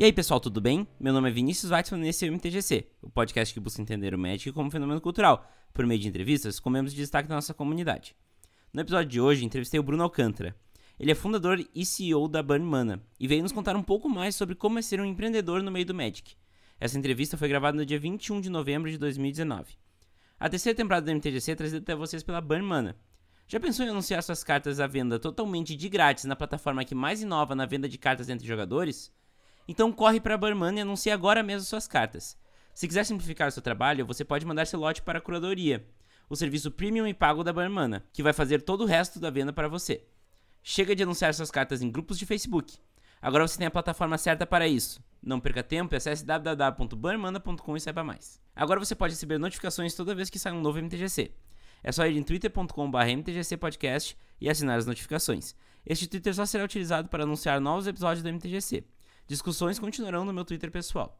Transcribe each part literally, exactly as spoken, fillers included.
E aí pessoal, tudo bem? Meu nome é Vinícius Watson e esse é o M T G C, o podcast que busca entender o Magic como fenômeno cultural, por meio de entrevistas com membros de destaque da nossa comunidade. No episódio de hoje, entrevistei o Bruno Alcântara. Ele é fundador e C E O da Burnmana e veio nos contar um pouco mais sobre como é ser um empreendedor no meio do Magic. Essa entrevista foi gravada no dia vinte e um de novembro de dois mil e dezenove. A terceira temporada do M T G C é trazida até vocês pela Burnmana. Já pensou em anunciar suas cartas à venda totalmente de grátis na plataforma que mais inova na venda de cartas entre jogadores? Então corre para a Burnmana e anuncie agora mesmo suas cartas. Se quiser simplificar o seu trabalho, você pode mandar seu lote para a curadoria, o serviço premium e pago da Burnmana, que vai fazer todo o resto da venda para você. Chega de anunciar suas cartas em grupos de Facebook. Agora você tem a plataforma certa para isso. Não perca tempo e acesse w w w ponto burnmana ponto com e saiba mais. Agora você pode receber notificações toda vez que sai um novo M T G C. É só ir em twitter ponto com barra M T G C podcast e assinar as notificações. Este Twitter só será utilizado para anunciar novos episódios do M T G C. Discussões continuarão no meu Twitter pessoal.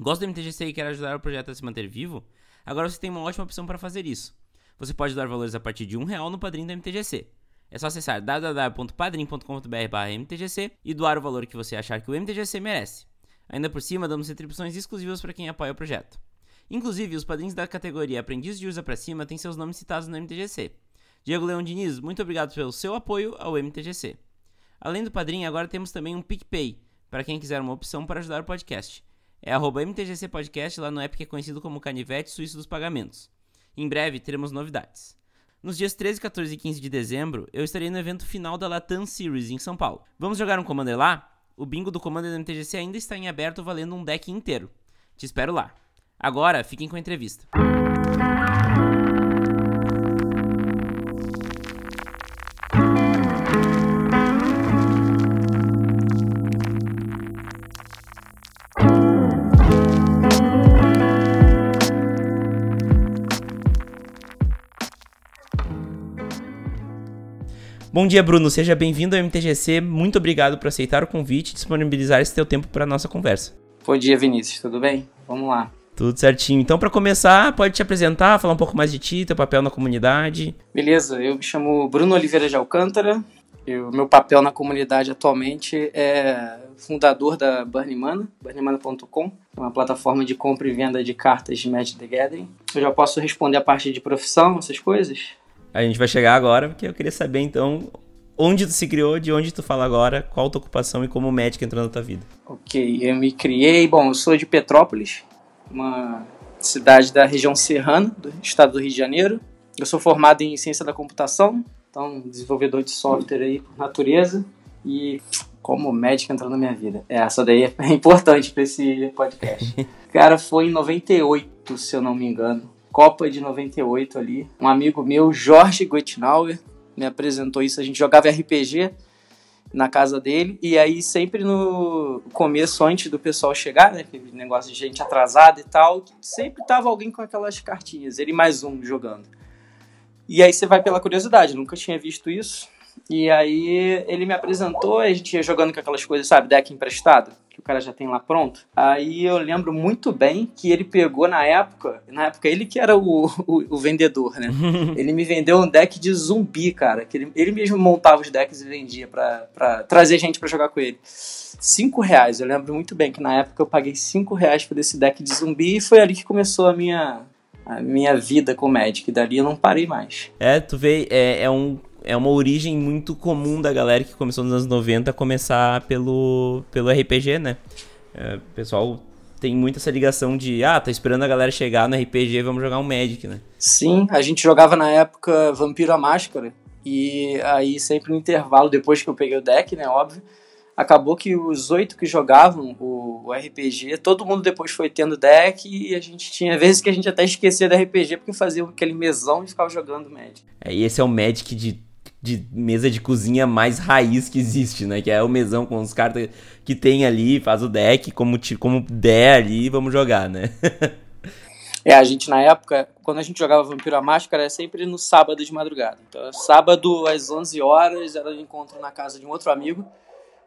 Gosta do M T G C e quer ajudar o projeto a se manter vivo? Agora você tem uma ótima opção para fazer isso. Você pode dar valores a partir de um real no Padrim do M T G C. É só acessar w w w ponto padrim ponto com ponto br barra M T G C e doar o valor que você achar que o M T G C merece. Ainda por cima, damos retribuições exclusivas para quem apoia o projeto. Inclusive, os padrinhos da categoria Aprendiz de Usa Pra Cima têm seus nomes citados no M T G C. Diego Leão Diniz, muito obrigado pelo seu apoio ao M T G C. Além do padrinho, agora temos também um PicPay, para quem quiser uma opção para ajudar o podcast. É arroba M T G C Podcast lá no app que é conhecido como Canivete Suíço dos Pagamentos. Em breve, teremos novidades. Nos dias treze, quatorze e quinze de dezembro, eu estarei no evento final da Latam Series, em São Paulo. Vamos jogar um Commander lá? O bingo do Commander do M T G C ainda está em aberto, valendo um deck inteiro. Te espero lá. Agora, fiquem com a entrevista. Bom dia, Bruno. Seja bem-vindo ao M T G C. Muito obrigado por aceitar o convite e disponibilizar esse teu tempo para a nossa conversa. Bom dia, Vinícius. Tudo bem? Vamos lá. Tudo certinho. Então, para começar, pode te apresentar, falar um pouco mais de ti, teu papel na comunidade. Beleza, eu me chamo Bruno Oliveira de Alcântara. O meu papel na comunidade atualmente é fundador da Burnmana, burnmana ponto com, uma plataforma de compra e venda de cartas de Magic the Gathering. Eu já posso responder a parte de profissão, essas coisas? A gente vai chegar agora, porque eu queria saber, então, onde tu se criou, de onde tu fala agora, qual a tua ocupação e como o Magic entrou na tua vida. Ok, eu me criei... Bom, eu sou de Petrópolis, uma cidade da região serrana, do estado do Rio de Janeiro. Eu sou formado em ciência da computação, então desenvolvedor de software aí por natureza. E como o Magic entrou na minha vida? É, essa daí é importante para esse podcast. Cara, foi em noventa e oito, se eu não me engano. Copa de noventa e oito ali. Um amigo meu, Jorge Goitnauer, me apresentou isso. A gente jogava R P G na casa dele, e aí sempre no começo, antes do pessoal chegar, né, aquele negócio de gente atrasada e tal, sempre tava alguém com aquelas cartinhas, ele mais um jogando. E aí você vai pela curiosidade, nunca tinha visto isso, e aí ele me apresentou, a gente ia jogando com aquelas coisas, sabe, deck emprestado, que o cara já tem lá pronto. Aí eu lembro muito bem que ele pegou na época, na época ele que era o, o, o vendedor, né? Ele me vendeu um deck de zumbi, cara, que ele, ele mesmo montava os decks e vendia pra, pra trazer gente pra jogar com ele. Cinco reais, eu lembro muito bem que na época eu paguei cinco reais por esse deck de zumbi e foi ali que começou a minha, a minha vida com o Magic, dali eu não parei mais. É, tu vê, é, é um... É uma origem muito comum da galera que começou nos anos noventa a começar pelo, pelo R P G, né? É, o pessoal tem muito essa ligação de, ah, tá esperando a galera chegar no R P G, vamos jogar um Magic, né? Sim, a gente jogava na época Vampiro à Máscara, e aí sempre no intervalo, depois que eu peguei o deck, né, óbvio, acabou que os oito que jogavam o, o R P G, todo mundo depois foi tendo deck e a gente tinha vezes que a gente até esquecia do R P G porque fazia aquele mesão e ficava jogando Magic. É, e esse é o Magic de... de mesa de cozinha mais raiz que existe, né? Que é o mesão com os cartas que tem ali, faz o deck, como, te, como der ali, vamos jogar, né? É, a gente na época, quando a gente jogava Vampiro à Máscara, era sempre no sábado de madrugada. Então, sábado às onze horas, era o encontro na casa de um outro amigo,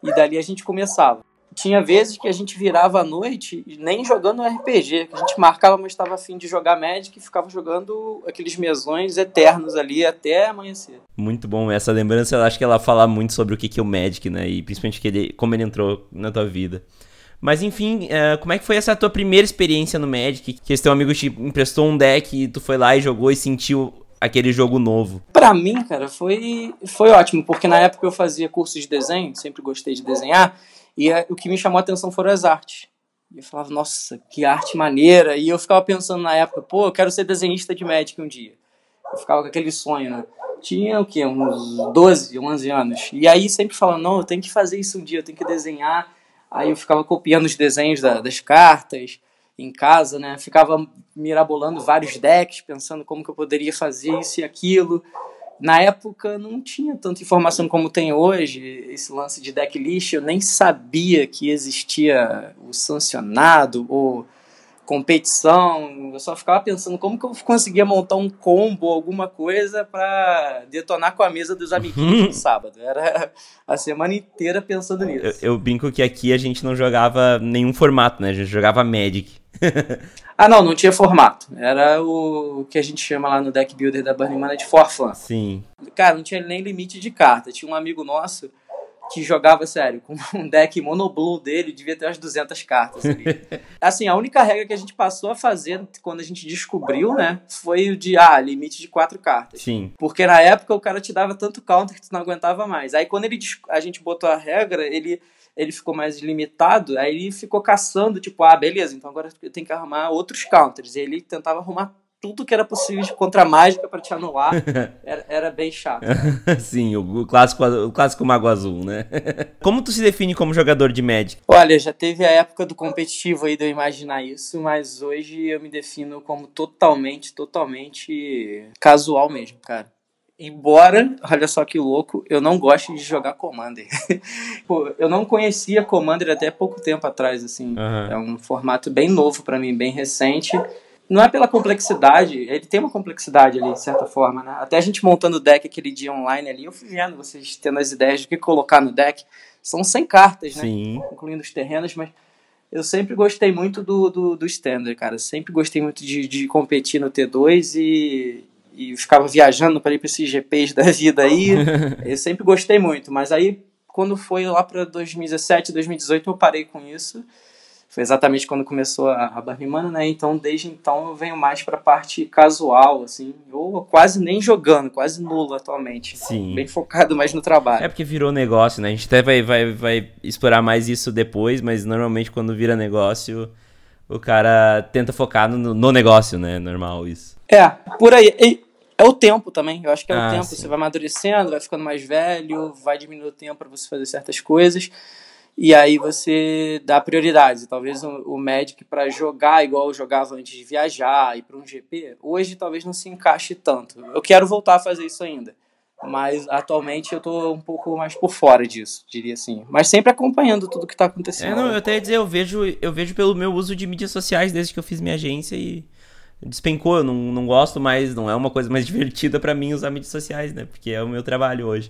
e dali a gente começava. Tinha vezes que a gente virava à noite, nem jogando R P G, que a gente marcava, mas estava afim de jogar Magic e ficava jogando aqueles mesões eternos ali até amanhecer. Muito bom, essa lembrança, eu acho que ela fala muito sobre o que, que é o Magic, né, e principalmente que ele, como ele entrou na tua vida. Mas enfim, uh, como é que foi essa tua primeira experiência no Magic? Que esse teu amigo te emprestou um deck e tu foi lá e jogou e sentiu aquele jogo novo? Pra mim, cara, foi, foi ótimo, porque na época eu fazia curso de desenho, sempre gostei de desenhar, e a, o que me chamou a atenção foram as artes. E eu falava, nossa, que arte maneira, e eu ficava pensando na época, pô, eu quero ser desenhista de Magic um dia. Eu ficava com aquele sonho, né? Tinha o quê? Uns doze, onze anos. E aí sempre falando, não, eu tenho que fazer isso um dia, eu tenho que desenhar. Aí eu ficava copiando os desenhos da, das cartas em casa, né? Ficava mirabolando vários decks, pensando como que eu poderia fazer isso e aquilo. Na época não tinha tanta informação como tem hoje, esse lance de deck list. Eu nem sabia que existia o sancionado ou competição. Eu só ficava pensando como que eu conseguia montar um combo, alguma coisa pra detonar com a mesa dos amiguinhos no sábado. Era a semana inteira pensando nisso. Eu, eu brinco que aqui a gente não jogava nenhum formato, né? A gente jogava Magic. Ah, não, não tinha formato. Era o que a gente chama lá no deck builder da Burnmana de for fun. Sim. Cara, não tinha nem limite de carta. Tinha um amigo nosso que jogava, sério, com um deck monoblue dele, devia ter umas duzentas cartas ali. Assim, a única regra que a gente passou a fazer, quando a gente descobriu, né, foi o de, ah, limite de quatro cartas. Sim. Porque na época o cara te dava tanto counter que tu não aguentava mais. Aí quando ele, a gente botou a regra, ele... ele ficou mais limitado, aí ele ficou caçando, tipo, ah, beleza, então agora eu tenho que arrumar outros counters. E ele tentava arrumar tudo que era possível de contra-mágica pra te anular. Era, era bem chato. Sim, o clássico, o clássico Mago Azul, né? Como tu se define como jogador de Magic? Olha, já teve a época do competitivo aí de eu imaginar isso, mas hoje eu me defino como totalmente, totalmente casual mesmo, cara. Embora, olha só que louco, eu não gosto de jogar Commander. Pô, eu não conhecia Commander até pouco tempo atrás, assim. Uhum. É um formato bem novo pra mim, bem recente. Não é pela complexidade, ele tem uma complexidade ali, de certa forma, né? Até a gente montando o deck aquele dia online ali, eu fui vendo vocês tendo as ideias do que colocar no deck. São cem cartas, né? Sim. Incluindo os terrenos, mas... eu sempre gostei muito do, do, do Standard, cara. Sempre gostei muito de, de competir no T dois e... e ficava viajando para ir para esses G Ps da vida aí, eu sempre gostei muito, mas aí quando foi lá para dois mil e dezessete, dois mil e dezoito eu parei com isso, foi exatamente quando começou a, a Burnmana, né, então desde então eu venho mais para a parte casual, assim, ou quase nem jogando, quase nulo atualmente. Sim. Bem focado mais no trabalho. É porque virou negócio, né, a gente até vai, vai, vai explorar mais isso depois, mas normalmente quando vira negócio... o cara tenta focar no, no negócio, né? Normal isso. É, por aí. É o tempo também. Eu acho que é o ah, tempo. Sim. Você vai amadurecendo, vai ficando mais velho, vai diminuindo o tempo para você fazer certas coisas. E aí você dá prioridade. Talvez o, o Magic para jogar igual eu jogava antes de viajar, ir para um G P, hoje talvez não se encaixe tanto. Eu quero voltar a fazer isso ainda. Mas atualmente eu tô um pouco mais por fora disso, diria assim. Mas sempre acompanhando tudo que tá acontecendo. É, não, eu até ia dizer, eu vejo, eu vejo pelo meu uso de mídias sociais desde que eu fiz minha agência e despencou, eu não, não gosto mais, não é uma coisa mais divertida pra mim usar mídias sociais, né? Porque é o meu trabalho hoje.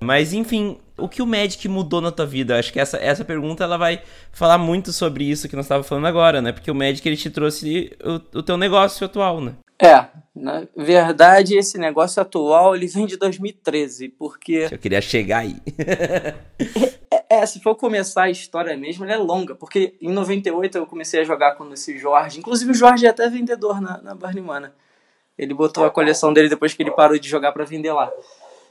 Mas enfim, o que o Magic mudou na tua vida? Eu acho que essa, essa pergunta ela vai falar muito sobre isso que nós estávamos falando agora, né? Porque o Magic ele te trouxe o, o teu negócio atual, né? É, na verdade, esse negócio atual, ele vem de dois mil e treze, porque... eu queria chegar aí. é, é, se for começar a história mesmo, ela é longa, porque em noventa e oito eu comecei a jogar com esse Jorge, inclusive o Jorge é até vendedor na, na Burnmana. Ele botou a coleção dele depois que ele parou de jogar pra vender lá.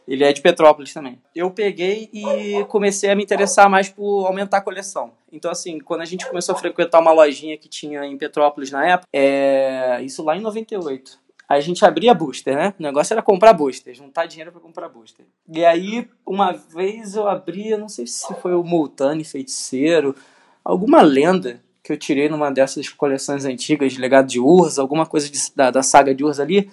Ele é de Petrópolis também. Eu peguei e comecei a me interessar mais por aumentar a coleção. Então, assim, quando a gente começou a frequentar uma lojinha que tinha em Petrópolis na época, é... isso lá em noventa e oito, a gente abria booster, né? O negócio era comprar booster, juntar dinheiro pra comprar booster. E aí, uma vez eu abri, não sei se foi o Multani Feiticeiro, alguma lenda que eu tirei numa dessas coleções antigas, de legado de Urza, alguma coisa de, da, da saga de Urza ali,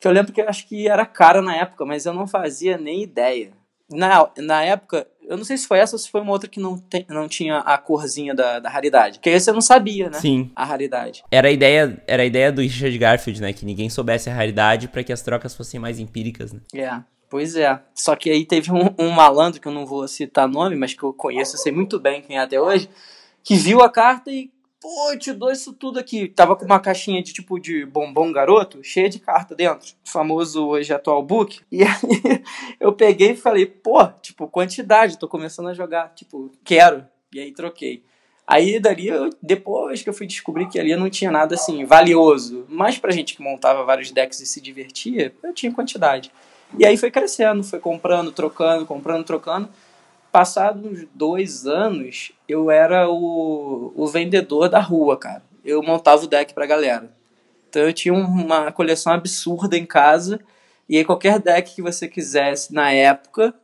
que eu lembro que eu acho que era cara na época, mas eu não fazia nem ideia. Na, na época, eu não sei se foi essa ou se foi uma outra que não, tem, não tinha a corzinha da, da raridade. Porque aí você não sabia, né? Sim. A raridade. Era a ideia, era a ideia do Richard Garfield, né? Que ninguém soubesse a raridade para que as trocas fossem mais empíricas, né? É, pois é. Só que aí teve um, um malandro, que eu não vou citar nome, mas que eu conheço, eu sei muito bem quem é até hoje, que viu a carta e... pô, eu te dou isso tudo aqui. Tava com uma caixinha de tipo de bombom garoto, cheia de carta dentro. O famoso hoje atual book. E aí eu peguei e falei, pô, tipo, quantidade, tô começando a jogar. Tipo, quero. E aí troquei. Aí dali, eu, depois que eu fui descobrir que ali não tinha nada assim valioso, mas pra gente que montava vários decks e se divertia, eu tinha quantidade. E aí foi crescendo, foi comprando, trocando, comprando, trocando. Passados uns dois anos, eu era o, o vendedor da rua, cara. Eu montava o deck pra galera. Então eu tinha uma coleção absurda em casa, e aí qualquer deck que você quisesse na época,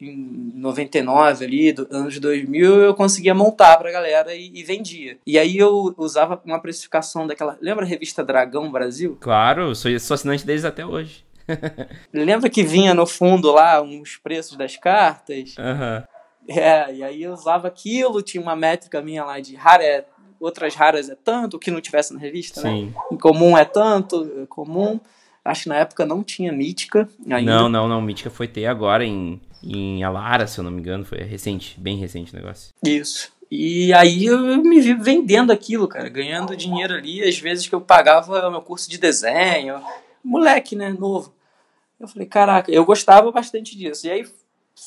em noventa e nove ali, do, anos dois mil, eu conseguia montar pra galera e, e vendia. E aí eu usava uma precificação daquela... Lembra a revista Dragão Brasil? Claro, sou, sou assinante deles até hoje. Lembra que vinha no fundo lá uns preços das cartas? Aham. Uhum. É, e aí eu usava aquilo, tinha uma métrica minha lá de rara é, outras raras é tanto, o que não tivesse na revista, sim, né? Incomum é tanto, comum... Acho que na época não tinha Mítica ainda. Não, não, não. Mítica foi ter agora em, em Alara, se eu não me engano. Foi recente, bem recente o negócio. Isso. E aí eu me vi vendendo aquilo, cara. Ganhando dinheiro ali. Às vezes que eu pagava o meu curso de desenho. Moleque, né? Novo. Eu falei, caraca. Eu gostava bastante disso. E aí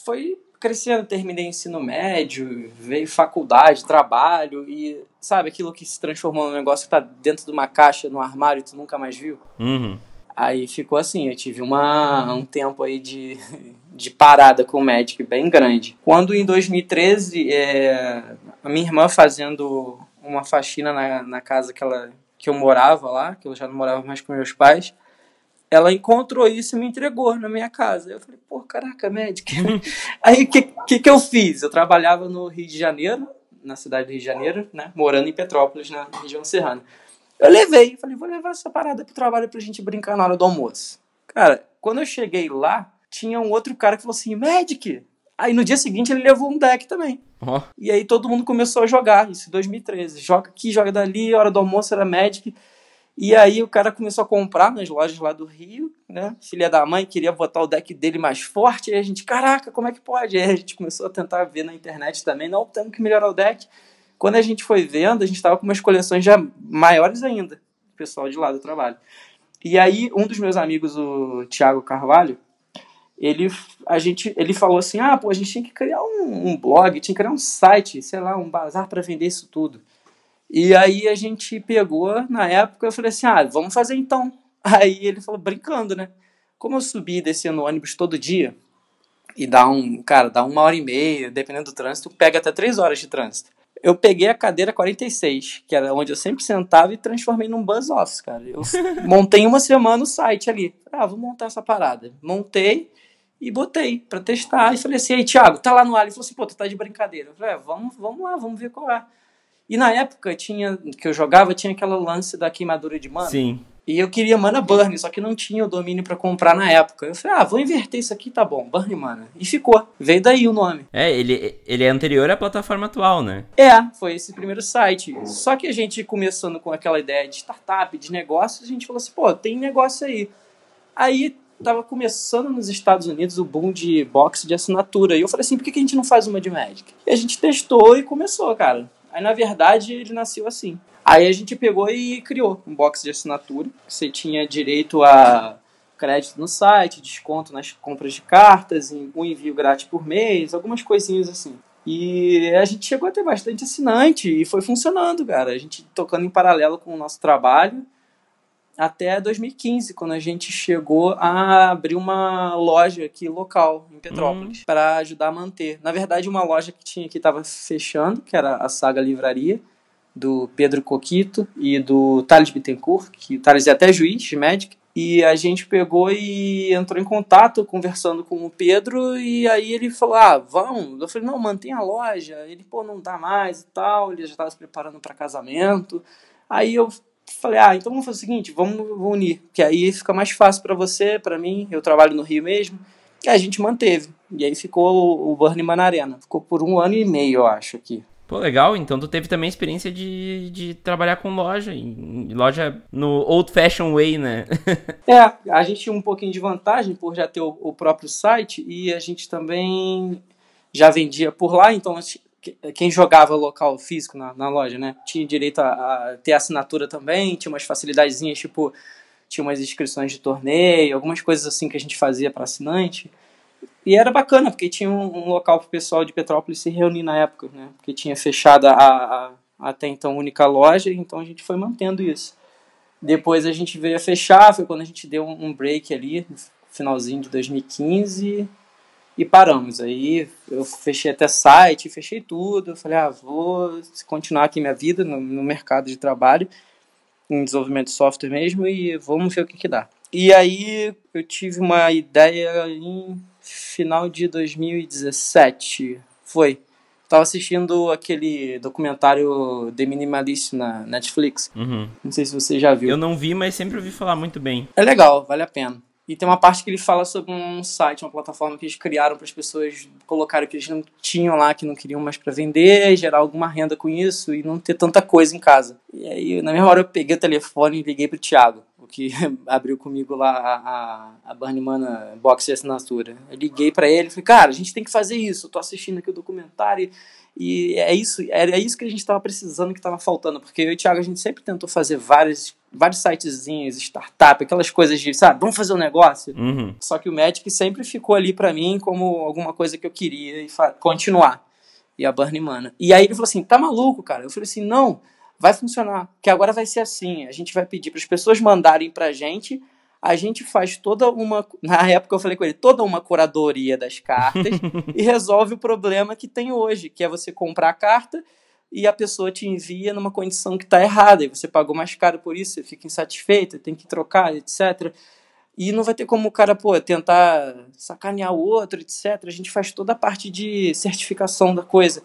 foi crescendo. Terminei ensino médio. Veio faculdade, trabalho. E sabe aquilo que se transformou num negócio que tá dentro de uma caixa, num armário, e tu nunca mais viu? Uhum. Aí ficou assim, eu tive uma, um tempo aí de, de parada com o Magic bem grande. Quando em dois mil e treze, é, a minha irmã fazendo uma faxina na, na casa que, ela, que eu morava lá, que eu já não morava mais com meus pais, ela encontrou isso e me entregou na minha casa. Eu falei, pô, caraca, Magic. Aí o que, que, que eu fiz? Eu trabalhava no Rio de Janeiro, na cidade do Rio de Janeiro, né, morando em Petrópolis, na região serrana. Eu levei, falei, vou levar essa parada pro trabalho pra gente brincar na hora do almoço. Cara, quando eu cheguei lá, tinha um outro cara que falou assim, Magic! Aí no dia seguinte ele levou um deck também. Uhum. E aí todo mundo começou a jogar, isso em dois mil e treze. Joga aqui, joga dali, hora do almoço era Magic. E aí o cara começou a comprar nas lojas lá do Rio, né? Filha da mãe queria botar o deck dele mais forte. E aí a gente, caraca, como é que pode? E aí a gente começou a tentar ver na internet também, não, temos que melhorar o deck. Quando a gente foi vendo, a gente estava com umas coleções já maiores ainda, do pessoal de lá do trabalho. E aí, um dos meus amigos, o Thiago Carvalho, ele, a gente, ele falou assim, ah, pô, a gente tinha que criar um, um blog, tinha que criar um site, sei lá, um bazar para vender isso tudo. E aí a gente pegou, na época, eu falei assim, ah, vamos fazer então. Aí ele falou, brincando, né? Como eu subi e descia no ônibus todo dia, e dá um, cara, dá uma hora e meia, dependendo do trânsito, pega até três horas de trânsito. Eu peguei a cadeira quarenta e seis, que era onde eu sempre sentava, e transformei num buzz office, cara. Eu montei uma semana o site ali. Ah, vou montar essa parada. Montei e botei pra testar. E falei assim, ei, Thiago, tá lá no ar. Ele falou assim, pô, tu tá de brincadeira. Eu falei, é, vamos, vamos lá, vamos ver qual é. E na época tinha, que eu jogava, tinha aquele lance da queimadura de mana. Sim. E eu queria Mana Burn, só que não tinha o domínio pra comprar na época. Eu falei, ah, vou inverter isso aqui, tá bom, Burn Mana. E ficou, veio daí o nome. É, ele, ele é anterior à plataforma atual, né? É, foi esse primeiro site. Só que a gente, começando com aquela ideia de startup, de negócios, a gente falou assim, pô, tem negócio aí. Aí tava começando nos Estados Unidos o boom de box de assinatura. E eu falei assim, por que a gente não faz uma de Magic? E a gente testou e começou, cara. Aí, na verdade, ele nasceu assim. Aí a gente pegou e criou um box de assinatura. Você tinha direito a crédito no site, desconto nas compras de cartas, um envio grátis por mês, algumas coisinhas assim. E a gente chegou a ter bastante assinante e foi funcionando, cara. A gente tocando em paralelo com o nosso trabalho até dois mil e quinze, quando a gente chegou a abrir uma loja aqui local, em Petrópolis, hum. para ajudar a manter. Na verdade, uma loja que tinha aqui estava fechando, que era a Saga Livraria, do Pedro Coquito e do Thales Bittencourt, que o Thales é até juiz de Magic, e a gente pegou e entrou em contato, conversando com o Pedro, e aí ele falou, ah, vamos, eu falei, não, mantém a loja, ele, pô, não dá mais e tal, ele já estava se preparando para casamento, aí eu falei, ah, então vamos fazer o seguinte, vamos, vamos unir, que aí fica mais fácil para você, para mim, eu trabalho no Rio mesmo, e a gente manteve, e aí ficou o Burnmana Arena, ficou por um ano e meio, eu acho, aqui. Pô, legal. Então tu teve também experiência de, de trabalhar com loja, em, loja no old fashion way, né? É, a gente tinha um pouquinho de vantagem por já ter o, o próprio site e a gente também já vendia por lá, então quem jogava local físico na, na loja, né, tinha direito a, a ter assinatura também, tinha umas facilidadezinhas, tipo, tinha umas inscrições de torneio, algumas coisas assim que a gente fazia para assinante. E era bacana, porque tinha um, um local pro pessoal de Petrópolis se reunir na época, né? Porque tinha fechado a, a, até então única loja, então a gente foi mantendo isso. Depois a gente veio a fechar, foi quando a gente deu um break ali, no finalzinho de dois mil e quinze, e paramos. Aí eu fechei até site, fechei tudo, eu falei, ah, vou continuar aqui minha vida no, no mercado de trabalho, em desenvolvimento de software mesmo, e vamos ver o que que dá. E aí eu tive uma ideia em final de dois mil e dezessete, foi... Tava assistindo aquele documentário The Minimalist na Netflix. Uhum. Não sei se você já viu. Eu não vi, mas sempre ouvi falar muito bem. É legal, vale a pena. E tem uma parte que ele fala sobre um site, uma plataforma que eles criaram para as pessoas colocarem o que eles não tinham lá, que não queriam mais para vender, gerar alguma renda com isso e não ter tanta coisa em casa. E aí, na mesma hora, eu peguei o telefone e liguei pro Thiago, o que abriu comigo lá a, a, a Burnmana box de assinatura. Eu liguei para ele e falei, cara, a gente tem que fazer isso, eu tô assistindo aqui o documentário e, e é isso, era isso que a gente tava precisando, que tava faltando, porque eu e o Thiago, a gente sempre tentou fazer várias vários sitezinhos, startup, aquelas coisas de, sabe, vamos fazer um negócio? Uhum. Só que o Magic sempre ficou ali pra mim como alguma coisa que eu queria e fa- continuar. E a Burnmana. E aí ele falou assim, tá maluco, cara? Eu falei assim, não, vai funcionar, que agora vai ser assim, a gente vai pedir para as pessoas mandarem pra gente, a gente faz toda uma, na época eu falei com ele, toda uma curadoria das cartas e resolve o problema que tem hoje, que é você comprar a carta e a pessoa te envia numa condição que está errada, e você pagou mais caro por isso, você fica insatisfeito, tem que trocar, etcétera. E não vai ter como o cara, pô, tentar sacanear o outro, etcétera. A gente faz toda a parte de certificação da coisa.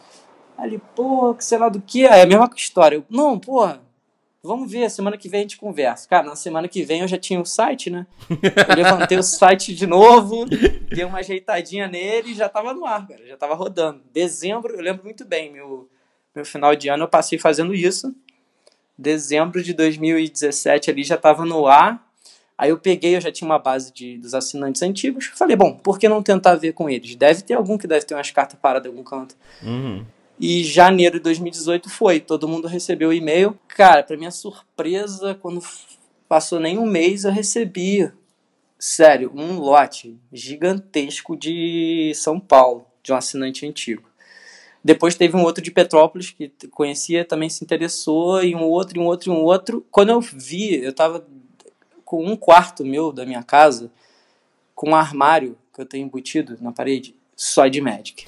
Ali, pô, sei lá do que, é a mesma história. Eu, não, porra, vamos ver, semana que vem a gente conversa. Cara, na semana que vem eu já tinha o site, né? Eu levantei o site de novo, dei uma ajeitadinha nele e já tava no ar, cara, já tava rodando. Dezembro, eu lembro muito bem, meu... Meu final de ano eu passei fazendo isso. Dezembro de dois mil e dezessete ali já estava no ar. Aí eu peguei, eu já tinha uma base de, dos assinantes antigos. Falei, bom, por que não tentar ver com eles? Deve ter algum que deve ter umas cartas paradas em algum canto. Uhum. E janeiro de dois mil e dezoito foi. Todo mundo recebeu o e-mail. Cara, para minha surpresa, quando passou nem um mês, eu recebi, sério, um lote gigantesco de São Paulo, de um assinante antigo. Depois teve um outro de Petrópolis que conhecia, também se interessou, e um outro, e um outro, e um outro. Quando eu vi, eu estava com um quarto meu da minha casa, com um armário que eu tenho embutido na parede, só de Magic.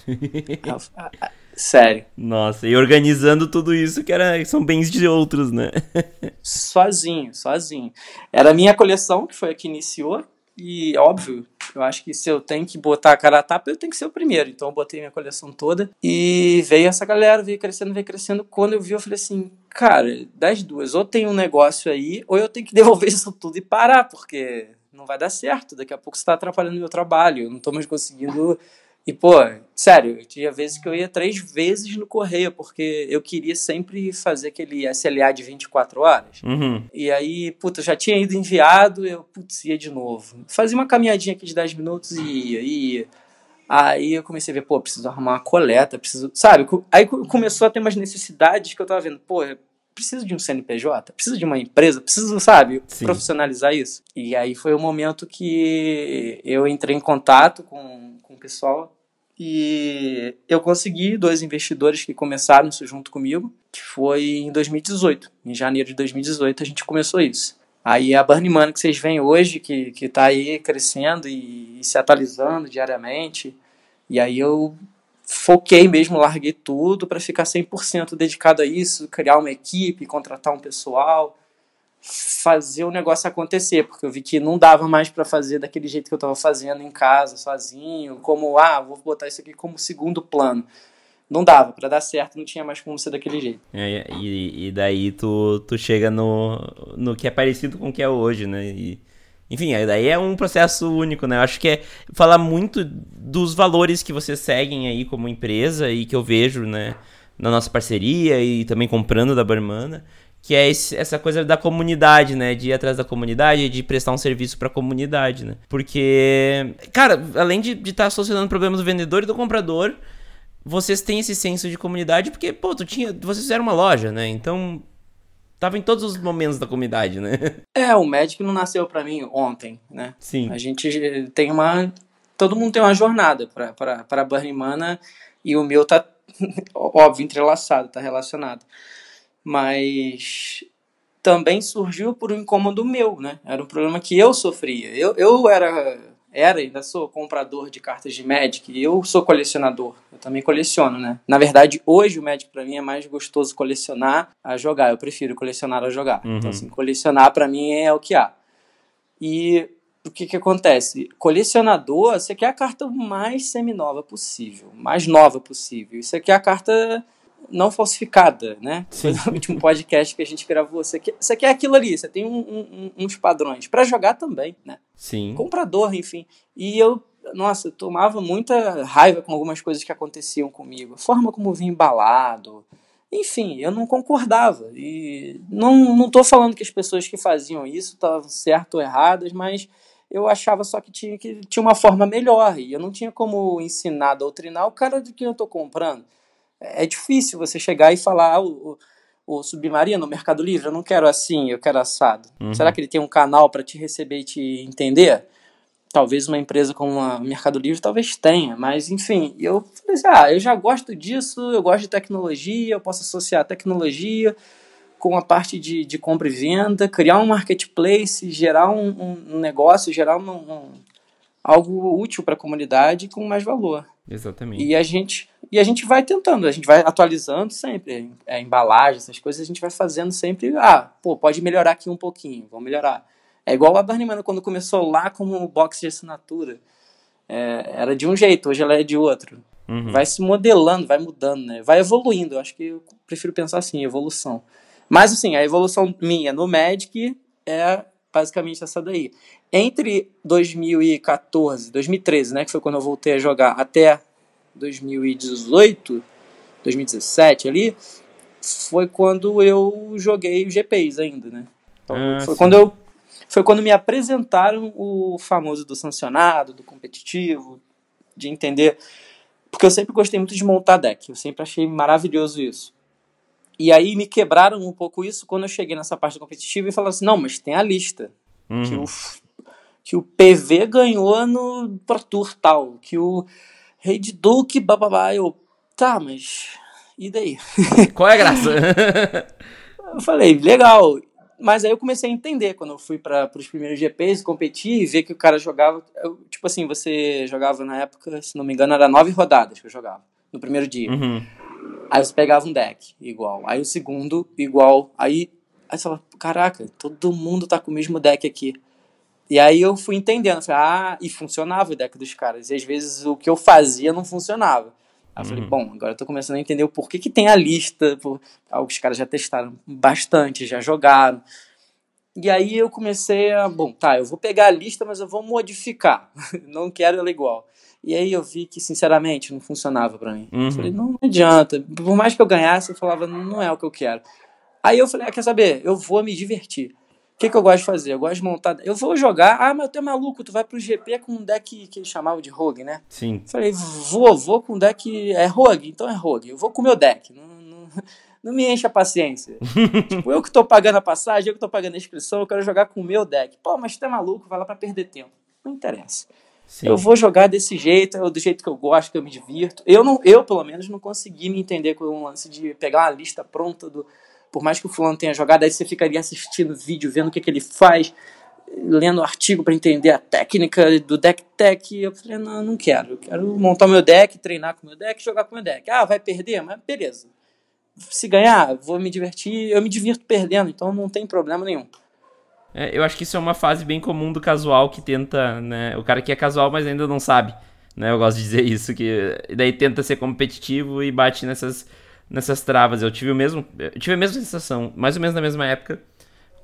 Sério. Nossa, e organizando tudo isso que era, são bens de outros, né? Sozinho, sozinho. Era a minha coleção, que foi a que iniciou, e óbvio... Eu acho que se eu tenho que botar a cara a tapa, eu tenho que ser o primeiro. Então eu botei minha coleção toda. E veio essa galera, veio crescendo, veio crescendo. Quando eu vi, eu falei assim, cara, das duas, ou tem um negócio aí, ou eu tenho que devolver isso tudo e parar, porque não vai dar certo. Daqui a pouco você tá atrapalhando o meu trabalho. Eu não tô mais conseguindo... E, pô, sério, eu tinha vezes que eu ia três vezes no correio, porque eu queria sempre fazer aquele S L A de vinte e quatro horas. Uhum. E aí, puta, eu já tinha ido enviado, eu, putz, ia de novo. Fazia uma caminhadinha aqui de dez minutos e ia, ia. Aí eu comecei a ver, pô, preciso arrumar uma coleta, preciso... Sabe, aí começou a ter umas necessidades que eu tava vendo, pô... Preciso de um C N P J, preciso de uma empresa, preciso, sabe, Sim. profissionalizar isso. E aí foi o momento que eu entrei em contato com, com o pessoal e eu consegui dois investidores que começaram isso junto comigo, que foi em dois mil e dezoito, em janeiro de dois mil e dezoito a gente começou isso. Aí a Burnmana que vocês veem hoje, que, que tá aí crescendo e, e se atualizando diariamente, e aí eu... Foquei mesmo, larguei tudo para ficar cem por cento dedicado a isso, criar uma equipe, contratar um pessoal, fazer o negócio acontecer, porque eu vi que não dava mais para fazer daquele jeito que eu estava fazendo em casa, sozinho, como, ah, vou botar isso aqui como segundo plano. Não dava, para dar certo não tinha mais como ser daquele jeito. É, e, e daí tu, tu chega no, no que é parecido com o que é hoje, né? E... Enfim, daí é um processo único, né? Eu acho que é falar muito dos valores que vocês seguem aí como empresa e que eu vejo, né, na nossa parceria e também comprando da Burnmana, que é esse, essa coisa da comunidade, né? De ir atrás da comunidade, de prestar um serviço pra comunidade, né? Porque, cara, além de estar tá solucionando problemas do vendedor e do comprador, vocês têm esse senso de comunidade porque, pô, tu tinha, vocês fizeram uma loja, né? Então... Tava em todos os momentos da comunidade, né? É, o Magic não nasceu pra mim ontem, né? Sim. A gente tem uma... Todo mundo tem uma jornada pra, pra, pra Burnmana e o meu tá, óbvio, entrelaçado, tá relacionado. mas também surgiu por um incômodo meu, né? Era um problema que eu sofria. Eu, eu era, era, ainda sou comprador de cartas de Magic, e eu sou colecionador, eu também coleciono, né? Na verdade, hoje o Magic pra mim é mais gostoso colecionar a jogar, eu prefiro colecionar a jogar. Uhum. Então, assim, colecionar pra mim é o que há. E o que que acontece? Colecionador, você quer a carta mais seminova possível, mais nova possível, você quer a carta não falsificada, né? Sim. Foi no último podcast que a gente gravou. Você quer, você quer aquilo ali, você tem um, um, uns padrões. Pra jogar também, né? Sim. Comprador, enfim. E eu, nossa, eu tomava muita raiva com algumas coisas que aconteciam comigo. A forma como eu vinha embalado. Enfim, eu não concordava. E não, não tô falando que as pessoas que faziam isso estavam certo ou erradas, mas eu achava só que tinha, que tinha uma forma melhor. E eu não tinha como ensinar, doutrinar o cara de quem eu tô comprando. É difícil você chegar e falar o, o, o Submarino, o Mercado Livre, eu não quero assim, eu quero assado. Uhum. Será que ele tem um canal para te receber e te entender? Talvez uma empresa como o Mercado Livre talvez tenha, mas enfim, eu falei assim, ah, eu já gosto disso, eu gosto de tecnologia, eu posso associar a tecnologia com a parte de, de compra e venda, criar um marketplace, gerar um, um, um negócio, gerar um, um, algo útil para a comunidade com mais valor. Exatamente. E a gente, e a gente vai tentando, a gente vai atualizando sempre, é, embalagem, essas coisas, a gente vai fazendo sempre, ah, pô, pode melhorar aqui um pouquinho, vamos melhorar. É igual a Burnmana quando começou lá como box de assinatura, é, era de um jeito, hoje ela é de outro. Uhum. Vai se modelando, vai mudando, né? Vai evoluindo, eu acho que eu prefiro pensar assim, evolução. Mas assim, a evolução minha no Magic é basicamente essa daí. Entre dois mil e quatorze, dois mil e treze, né, que foi quando eu voltei a jogar, até dois mil e dezoito, dois mil e dezessete ali, foi quando eu joguei os G Ps ainda, né? Então, ah, foi, quando eu, foi quando me apresentaram o famoso do sancionado, do competitivo, de entender, porque eu sempre gostei muito de montar deck, eu sempre achei maravilhoso isso. E aí me quebraram um pouco isso quando eu cheguei nessa parte competitiva e falaram assim, não, mas tem a lista. Uhum. Que, o, que o P V ganhou no Pro Tour tal, que o Rei de Duque, bababá. Eu, tá, mas e daí? Qual é a graça? Eu falei, legal. Mas aí eu comecei a entender, quando eu fui para os primeiros G Ps, competir e ver que o cara jogava, eu, tipo assim, você jogava na época, se não me engano, era nove rodadas que eu jogava, no primeiro dia. Uhum. Aí você pegava um deck igual, aí o segundo igual, aí, aí você fala, caraca, todo mundo tá com o mesmo deck aqui. E aí eu fui entendendo, falei, ah, e funcionava o deck dos caras, e às vezes o que eu fazia não funcionava. Aí eu falei, bom, agora eu tô começando a entender o porquê que tem a lista, por... os caras já testaram bastante, já jogaram. E aí eu comecei a, bom, tá, eu vou pegar a lista, mas eu vou modificar, não quero ela igual. E aí eu vi que, sinceramente, não funcionava pra mim. Uhum. Eu falei, não, não adianta. Por mais que eu ganhasse, eu falava, não é o que eu quero. Aí eu falei, ah, quer saber? Eu vou me divertir. O que, que eu gosto de fazer? Eu gosto de montar... Eu vou jogar... Ah, mas tu é maluco, tu vai pro G P com um deck que eles chamavam de rogue, né? Sim. Eu falei, vou, vou com um deck... É rogue? Então é rogue. Eu vou com o meu deck. Não, não, não me enche a paciência. Tipo, eu que tô pagando a passagem, eu que tô pagando a inscrição, eu quero jogar com o meu deck. Pô, mas tu é maluco, vai lá pra perder tempo. Não interessa. Sim. Eu vou jogar desse jeito, do jeito que eu gosto, que eu me divirto. Eu, não, eu pelo menos, não consegui me entender com um lance de pegar uma lista pronta do... Por mais que o fulano tenha jogado, aí você ficaria assistindo vídeo, vendo o que, que ele faz, lendo artigo para entender a técnica do deck tech. Eu falei, não, não quero. Eu quero montar meu deck, treinar com meu deck, jogar com meu deck. Ah, vai perder? Mas beleza. Se ganhar, vou me divertir. Eu me divirto perdendo, então não tem problema nenhum. É, eu acho que isso é uma fase bem comum do casual que tenta, né? O cara que é casual, mas ainda não sabe, né? Eu gosto de dizer isso, que daí tenta ser competitivo e bate nessas, nessas travas. Eu tive, o mesmo, eu tive a mesma sensação, mais ou menos na mesma época,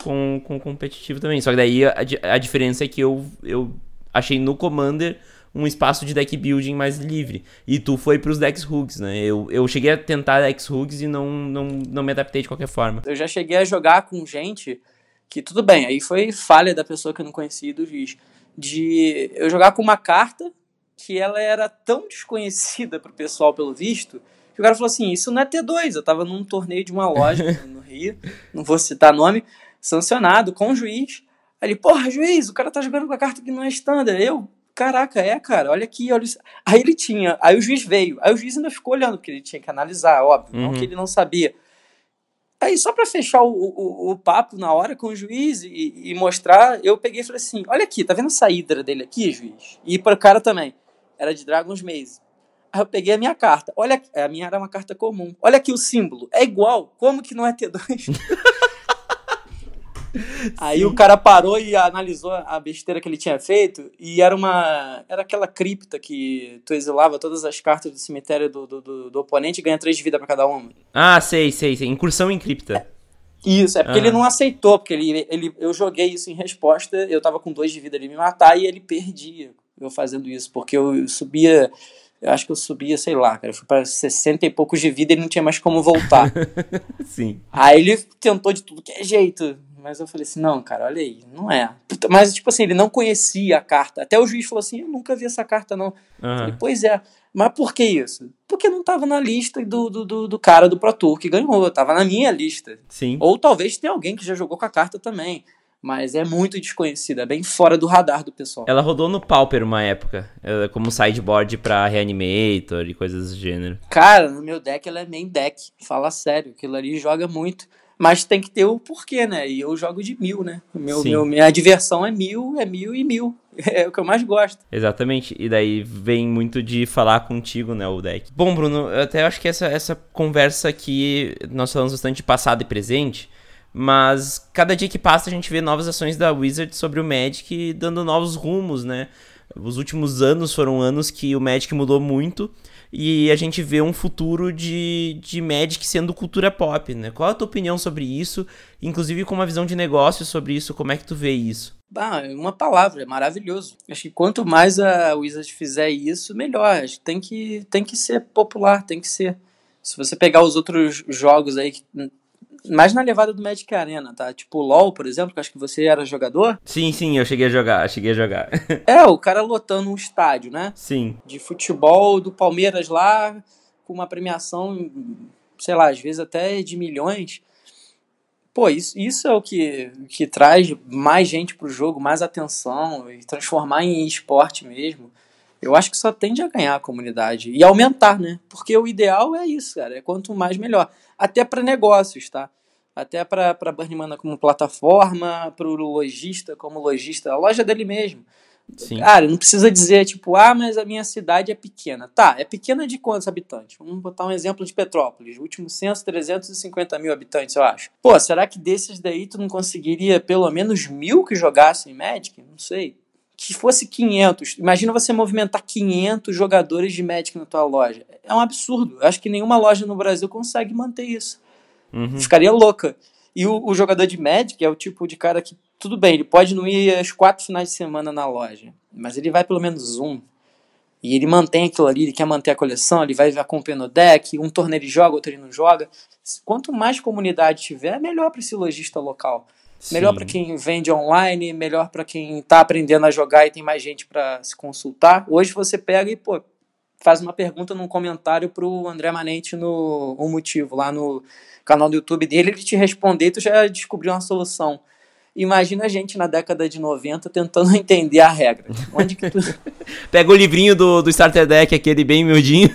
com, com competitivo também. Só que daí a, a diferença é que eu, eu achei no Commander um espaço de deck building mais livre. E tu foi pros decks rugs, né? Eu, eu cheguei a tentar decks rugs e não, não, não me adaptei de qualquer forma. Eu já cheguei a jogar com gente... Que tudo bem, aí foi falha da pessoa que eu não conhecia do juiz. De eu jogar com uma carta que ela era tão desconhecida pro pessoal, pelo visto, que o cara falou assim, isso não é T dois. Eu tava num torneio de uma loja no Rio, não vou citar nome, sancionado, com o juiz. Aí ele, porra, juiz, o cara tá jogando com a carta que não é standard. Eu, caraca, é, cara, olha aqui, olha isso. Aí ele tinha, aí o juiz veio, aí o juiz ainda ficou olhando, porque ele tinha que analisar, óbvio, uhum. Não que ele não sabia. Aí, só para fechar o, o, o papo na hora com o juiz e, e mostrar, eu peguei e falei assim, olha aqui, tá vendo essa hidra dele aqui, juiz? E para o cara também, era de Dragon's Maze. Aí eu peguei a minha carta, olha, a minha era uma carta comum, olha aqui o símbolo, é igual, como que não é T dois? Aí o cara parou e analisou a besteira que ele tinha feito, e era uma era aquela cripta que tu exilava todas as cartas do cemitério do, do, do, do oponente e ganha três de vida pra cada uma. Ah, sei, sei, sei. Incursão em cripta. É, isso, é porque ah. ele não aceitou, porque ele, ele, eu joguei isso em resposta, eu tava com dois de vida, ele me matar e ele perdia eu fazendo isso, porque eu subia... Eu acho que eu subia, sei lá, cara, eu fui para sessenta e poucos de vida e ele não tinha mais como voltar. Sim. Aí ele tentou de tudo que é jeito, mas eu falei assim, não, cara, olha aí, não é. Mas, tipo assim, ele não conhecia a carta. Até o juiz falou assim, eu nunca vi essa carta, não. Uhum. Falei, pois é, mas por que isso? Porque não tava na lista do, do, do, do cara do Pro Tour que ganhou, tava na minha lista. Sim. Ou talvez tenha alguém que já jogou com a carta também. Mas é muito desconhecida, é bem fora do radar do pessoal. Ela rodou no Pauper uma época, como sideboard pra Reanimator e coisas do gênero. Cara, no meu deck ela é main deck, fala sério, aquilo ali joga muito. Mas tem que ter o porquê, né? E eu jogo de mil, né? Meu, meu, minha diversão é mil, é mil e mil. É o que eu mais gosto. Exatamente. E daí vem muito de falar contigo, né, o deck. Bom, Bruno, eu até acho que essa, essa conversa aqui, nós falamos bastante de passado e presente... Mas cada dia que passa a gente vê novas ações da Wizard sobre o Magic dando novos rumos, né? Os últimos anos foram anos que o Magic mudou muito e a gente vê um futuro de, de Magic sendo cultura pop, né? Qual a tua opinião sobre isso? Inclusive com uma visão de negócio sobre isso, como é que tu vê isso? Bah, uma palavra, é maravilhoso. Acho que quanto mais a Wizard fizer isso, melhor. Acho que tem que, tem que ser popular, tem que ser... Se você pegar os outros jogos aí... que mais na levada do Magic Arena, tá? Tipo o LoL, por exemplo, que eu acho que você era jogador. Sim, sim, eu cheguei a jogar, cheguei a jogar. É, o cara lotando um estádio, né? Sim. De futebol, do Palmeiras lá, com uma premiação, sei lá, às vezes até de milhões. Pô, isso, isso é o que, que traz mais gente pro jogo, mais atenção, e transformar em esporte mesmo. Eu acho que só tende a ganhar a comunidade e aumentar, né? Porque o ideal é isso, cara. É quanto mais, melhor. Até para negócios, tá? Até para para Burnmana como plataforma, para o lojista como lojista, a loja dele mesmo. Sim. Cara, não precisa dizer, tipo, ah, mas a minha cidade é pequena. Tá, é pequena de quantos habitantes? Vamos botar um exemplo de Petrópolis. O último censo, trezentos e cinquenta mil habitantes, eu acho. Pô, será que desses daí tu não conseguiria pelo menos mil que jogassem Magic? Não sei. Que fosse quinhentos. Imagina você movimentar quinhentos jogadores de Magic na tua loja. É um absurdo. Eu acho que nenhuma loja no Brasil consegue manter isso. Uhum. Ficaria louca. E o, o jogador de Magic é o tipo de cara que, tudo bem, ele pode não ir aos quatro finais de semana na loja, mas ele vai pelo menos um. E ele mantém aquilo ali, ele quer manter a coleção, ele vai acompanhando o deck, um torneio ele joga, outro ele não joga. Quanto mais comunidade tiver, melhor para esse lojista local. Sim. Melhor para quem vende online, melhor para quem tá aprendendo a jogar e tem mais gente para se consultar. Hoje você pega e, pô, faz uma pergunta num comentário pro André Manente no Um Motivo, lá no canal do YouTube dele, ele te responder e tu já descobriu uma solução. Imagina a gente na década de noventa tentando entender a regra. Onde que tu... Pega o livrinho do, do Starter Deck, aquele bem miudinho.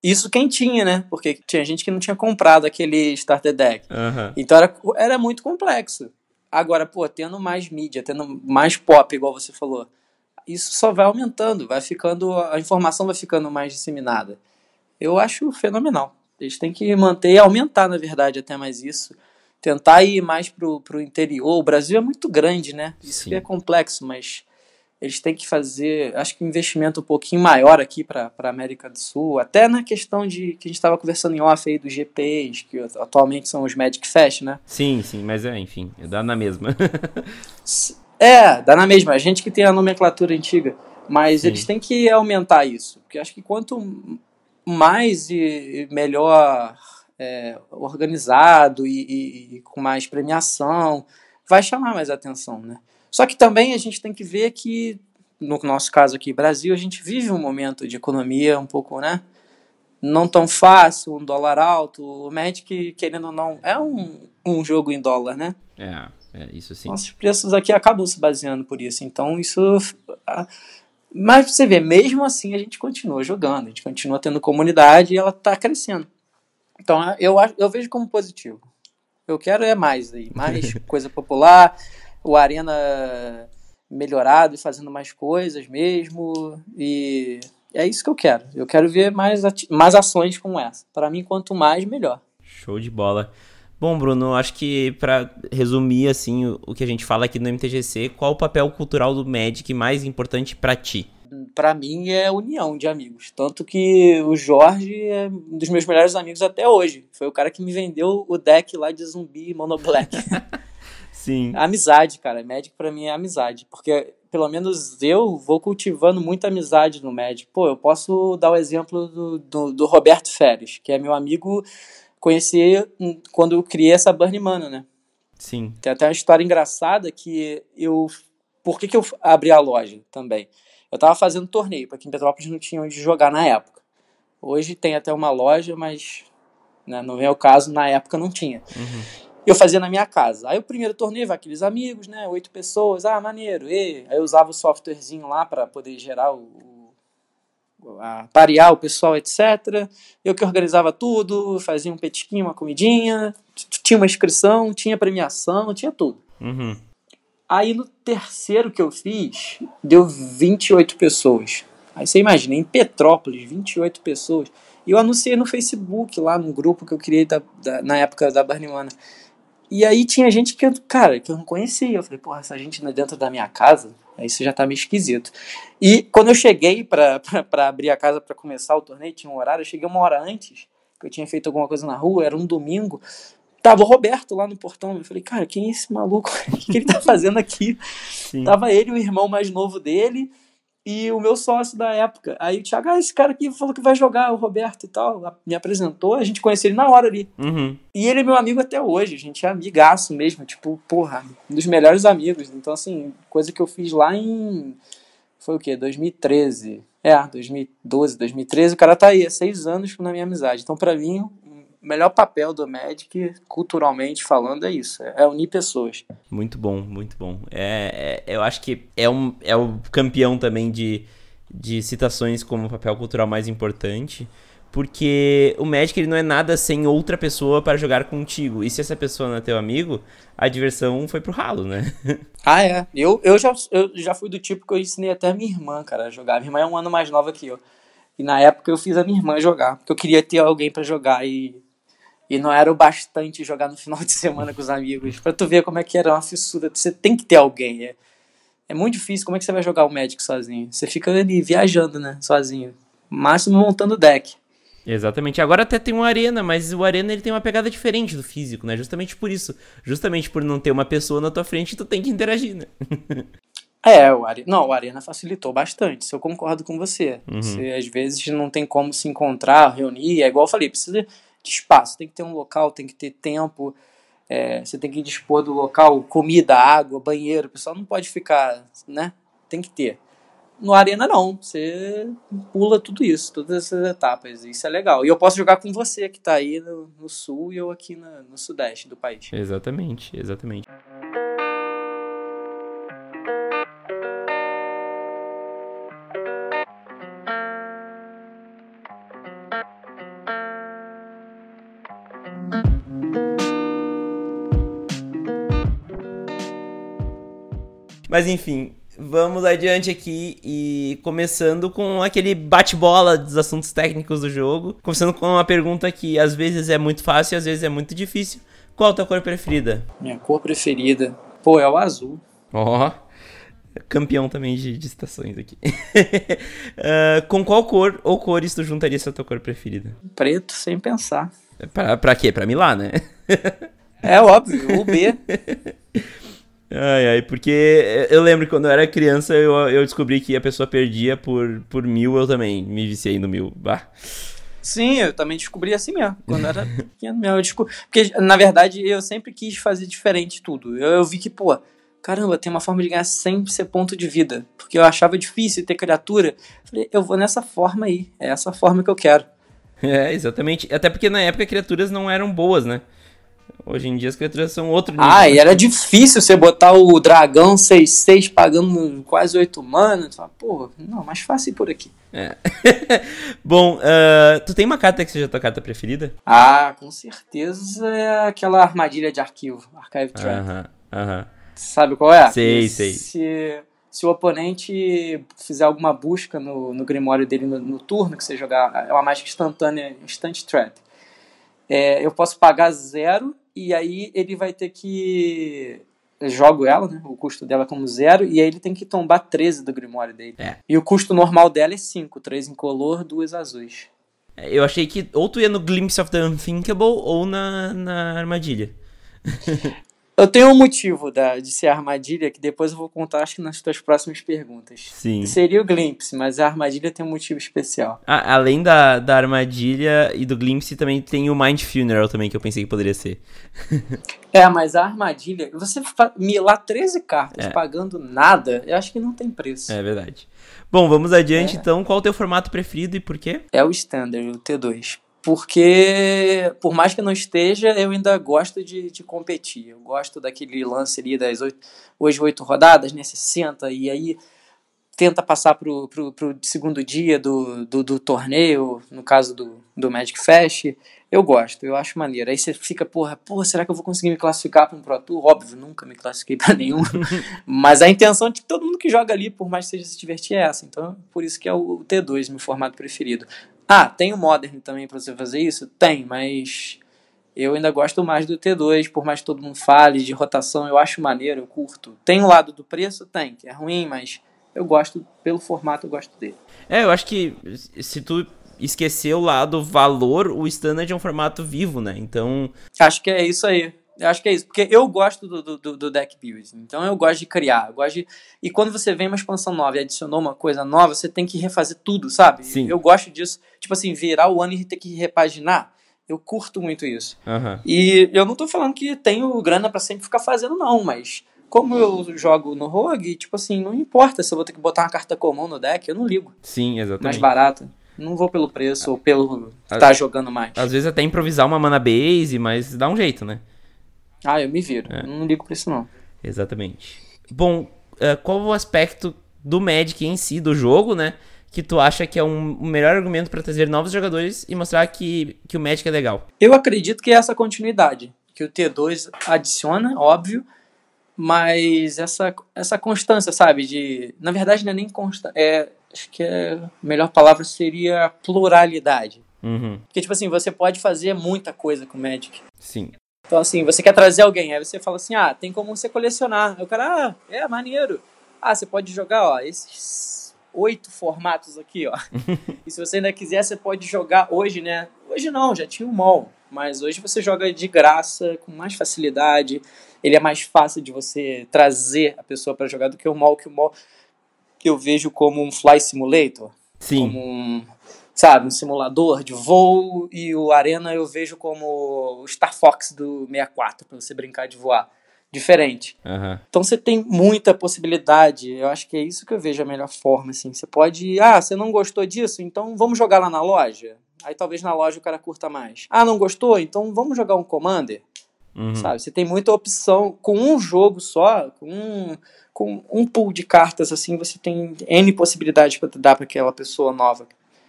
Isso quem tinha, né? Porque tinha gente que não tinha comprado aquele Starter Deck. Uhum. Então era, era muito complexo. Agora, pô, tendo mais mídia, tendo mais pop, igual você falou, isso só vai aumentando, vai ficando, a informação vai ficando mais disseminada. Eu acho fenomenal. Eles têm que manter e aumentar, na verdade, até mais isso. Tentar ir mais pro, pro interior. O Brasil é muito grande, né? Isso aqui é complexo, mas eles têm que fazer, acho que um investimento um pouquinho maior aqui para a América do Sul, até na questão de que a gente estava conversando em off aí dos G Ps, que atualmente são os Magic Fest, né? Sim, sim, mas é, enfim, dá na mesma. É, dá na mesma, a gente que tem a nomenclatura antiga, mas sim, eles têm que aumentar isso, porque acho que quanto mais e melhor é, organizado e, e, e com mais premiação, vai chamar mais atenção, né? Só que também a gente tem que ver que, no nosso caso aqui, Brasil, a gente vive um momento de economia um pouco, né? Não tão fácil, um dólar alto, o Magic, querendo ou não, é um, um jogo em dólar, né? É, é isso sim. Nossos preços aqui acabam se baseando por isso, então isso... Mas você vê, mesmo assim a gente continua jogando, a gente continua tendo comunidade e ela tá crescendo. Então eu, eu vejo como positivo. eu quero é mais, daí, mais coisa popular, o Arena melhorado e fazendo mais coisas mesmo, e é isso que eu quero. Eu quero ver mais, ati- mais ações como essa. Para mim, quanto mais, melhor. Show de bola. Bom, Bruno, acho que para resumir assim, o, o que a gente fala aqui no M T G C, qual o papel cultural do Magic mais importante para ti? Para mim é a união de amigos, tanto que o Jorge é um dos meus melhores amigos até hoje. Foi o cara que me vendeu o deck lá de zumbi e mono black. Sim. Amizade, cara. Magic pra mim é amizade, porque pelo menos eu vou cultivando muita amizade no Magic. Pô, eu posso dar o exemplo do, do, do Roberto Feres, que é meu amigo, conheci quando eu criei essa Burnmana, né? Sim. Tem até uma história engraçada que eu... Por que que eu abri a loja também? Eu tava fazendo torneio, porque em Petrópolis não tinha onde jogar na época. Hoje tem até uma loja, mas né, não é o caso, na época não tinha. Uhum. Eu fazia na minha casa. Aí o primeiro torneio vai aqueles amigos, né, oito pessoas, ah, maneiro, e... Aí eu usava o softwarezinho lá para poder gerar o... o a, parear o pessoal, etcétera. Eu que organizava tudo, fazia um petisquinho, uma comidinha, tinha uma inscrição, tinha premiação, tinha tudo. Uhum. Aí no terceiro que eu fiz, deu vinte e oito pessoas. Aí você imagina, em Petrópolis, vinte e oito pessoas. E eu anunciei no Facebook, lá no grupo que eu criei da, da, na época da Burnmana. E aí tinha gente que eu, cara, que eu não conhecia. Eu falei, porra, essa gente não é dentro da minha casa? Aí isso já tá meio esquisito. E quando eu cheguei pra, pra, pra abrir a casa pra começar o torneio, tinha um horário, eu cheguei uma hora antes, que eu tinha feito alguma coisa na rua, era um domingo. Tava o Roberto lá no portão, eu falei, cara, quem é esse maluco? O que ele tá fazendo aqui? Sim. Tava ele, o irmão mais novo dele, e o meu sócio da época. Aí o Thiago, ah, esse cara aqui falou que vai jogar, o Roberto e tal, me apresentou, a gente conheceu ele na hora ali. Uhum. E ele é meu amigo até hoje, a gente é amigaço mesmo, tipo, porra, um dos melhores amigos. Então, assim, coisa que eu fiz lá em, foi o quê? dois mil e treze. É, dois mil e doze, dois mil e treze, o cara tá aí, há seis anos na minha amizade. Então, pra mim... O melhor papel do Magic, culturalmente falando, é isso, é unir pessoas. Muito bom, muito bom. É, é, eu acho que é um, é um campeão também de, de citações como o papel cultural mais importante, porque o Magic ele não é nada sem outra pessoa para jogar contigo. E se essa pessoa não é teu amigo, a diversão foi pro ralo, né? Ah, é. Eu, eu, já, eu já fui do tipo que eu ensinei até a minha irmã, cara, a jogar. A minha irmã é um ano mais nova que eu. E na época eu fiz a minha irmã jogar, porque eu queria ter alguém para jogar e... E não era o bastante jogar no final de semana com os amigos. Pra tu ver como é que era uma fissura. Você tem que ter alguém. É, é muito difícil. Como é que você vai jogar o Magic sozinho? Você fica ali viajando, né? Sozinho. Máximo montando o deck. Exatamente. Agora até tem um Arena, mas o Arena ele tem uma pegada diferente do físico, né? Justamente por isso. Justamente por não ter uma pessoa na tua frente, tu tem que interagir, né? É, o Arena, não, o Arena facilitou bastante, isso eu concordo com você. Uhum. Você às vezes não tem como se encontrar, reunir. É igual eu falei, precisa... de espaço, tem que ter um local, tem que ter tempo, é, você tem que dispor do local, comida, água, banheiro, o pessoal não pode ficar, né, tem que ter. No Arena não, você pula tudo isso, todas essas etapas, isso é legal. E eu posso jogar com você que tá aí no, no sul e eu aqui na, no sudeste do país. Exatamente, exatamente. Mas enfim, vamos adiante aqui e começando com aquele bate-bola dos assuntos técnicos do jogo. Começando com uma pergunta que às vezes é muito fácil e às vezes é muito difícil. Qual a tua cor preferida? Minha cor preferida? Pô, é o azul. Ó, oh, campeão também de, de citações aqui. uh, com qual cor ou cores tu juntaria essa tua cor preferida? Preto, sem pensar. Pra, pra quê? Pra Milá, né? É óbvio, o B... Ai, ai, porque eu lembro que quando eu era criança eu, eu descobri que a pessoa perdia por, por mil, eu também me viciei no mil. Bah. Sim, eu também descobri assim mesmo. Quando eu era pequeno, eu descobri. Porque, na verdade, eu sempre quis fazer diferente tudo. Eu, eu vi que, pô, caramba, tem uma forma de ganhar sem ser ponto de vida. Porque eu achava difícil ter criatura. Eu falei, eu vou nessa forma aí. É essa forma que eu quero. É, exatamente. Até porque na época criaturas não eram boas, né? Hoje em dia as criaturas são outro nível. Ah, e era difícil você botar o dragão seis seis pagando quase oito mana. Tu fala, porra, não, mais fácil ir por aqui. É. Bom, uh, tu tem uma carta que seja a tua carta preferida? Ah, com certeza é aquela armadilha de arquivo, Archive Trap. Aham, aham. Sabe qual é? Sei, sei. Se, se o oponente fizer alguma busca no, no grimório dele no, no turno que você jogar, é uma mágica instantânea, Instant Trap. É, eu posso pagar zero e aí ele vai ter que... Eu jogo ela, né? O custo dela é como zero, e aí ele tem que tombar treze do grimório dele. É. E o custo normal dela é cinco, três incolor, duas azuis. Eu achei que ou tu ia no Glimpse of the Unthinkable ou na, na armadilha. Eu tenho um motivo da, de ser armadilha, que depois eu vou contar, acho que nas tuas próximas perguntas. Sim. Seria o Glimpse, mas a armadilha tem um motivo especial. Ah, além da, da armadilha e do Glimpse, também tem o Mind Funeral também, que eu pensei que poderia ser. É, mas a armadilha... Você milar treze cartas é. pagando nada, eu acho que não tem preço. É verdade. Bom, vamos adiante, é. então. Qual o teu formato preferido e por quê? É o Standard, o T dois. Porque, por mais que não esteja, eu ainda gosto de, de competir. Eu gosto daquele lance ali das oito, hoje oito rodadas, né? sessenta, e aí tenta passar pro, pro, pro segundo dia do, do, do torneio, no caso do, do Magic Fest. Eu gosto, eu acho maneiro. Aí você fica, porra, porra, será que eu vou conseguir me classificar para um Pro Tour? Óbvio, nunca me classifiquei para nenhum. Mas a intenção de todo mundo que joga ali, por mais que seja se divertir, é essa. Então, por isso que é o T dois, meu formato preferido. Ah, tem o Modern também pra você fazer isso? Tem, mas eu ainda gosto mais do T dois, por mais que todo mundo fale de rotação, eu acho maneiro, eu curto. Tem o lado do preço? Tem, que é ruim, mas eu gosto, pelo formato eu gosto dele. É, eu acho que se tu esquecer o lado valor, o Standard é um formato vivo, né? Então... Acho que é isso aí. Eu acho que é isso, porque eu gosto do, do, do deck building, então eu gosto de criar, eu gosto de... E quando você vem uma expansão nova e adicionou uma coisa nova, você tem que refazer tudo, sabe? Sim. Eu gosto disso, tipo assim, virar o ano e ter que repaginar, eu curto muito isso. Uhum. E eu não tô falando que tenho grana pra sempre ficar fazendo não, mas como eu jogo no Rogue, tipo assim, não importa se eu vou ter que botar uma carta comum no deck, eu não ligo. Sim, exatamente. Mais barata. Não vou pelo preço ah, ou pelo estar tá jogando mais. Às vezes até improvisar uma mana base, mas dá um jeito, né? Ah, eu me viro. É. Não ligo pra isso, não. Exatamente. Bom, uh, qual o aspecto do Magic em si, do jogo, né? Que tu acha que é um, um melhor argumento pra trazer novos jogadores e mostrar que, que o Magic é legal? Eu acredito que é essa continuidade. Que o T dois adiciona, óbvio. Mas essa, essa constância, sabe? De, na verdade, não é nem constância. É, acho que é, a melhor palavra seria pluralidade. Uhum. Porque, tipo assim, você pode fazer muita coisa com o Magic. Sim. Então, assim, você quer trazer alguém, aí você fala assim, ah, tem como você colecionar. Aí o cara, ah, é, maneiro. Ah, você pode jogar, ó, esses oito formatos aqui, ó. E se você ainda quiser, você pode jogar hoje, né? Hoje não, já tinha o mall. Mas hoje você joga de graça, com mais facilidade. Ele é mais fácil de você trazer a pessoa pra jogar do que o mall, que o mall que eu vejo como um fly simulator. Sim. Como um... Sabe, um simulador de voo, e o Arena eu vejo como o Star Fox do sessenta e quatro, pra você brincar de voar. Diferente. Uhum. Então você tem muita possibilidade, eu acho que é isso que eu vejo a melhor forma, assim. Você pode, ah, você não gostou disso? Então vamos jogar lá na loja? Aí talvez na loja o cara curta mais. Ah, não gostou? Então vamos jogar um Commander? Uhum. Sabe, você tem muita opção, com um jogo só, com um, com um pool de cartas, assim, você tem N possibilidades pra dar pra aquela pessoa nova.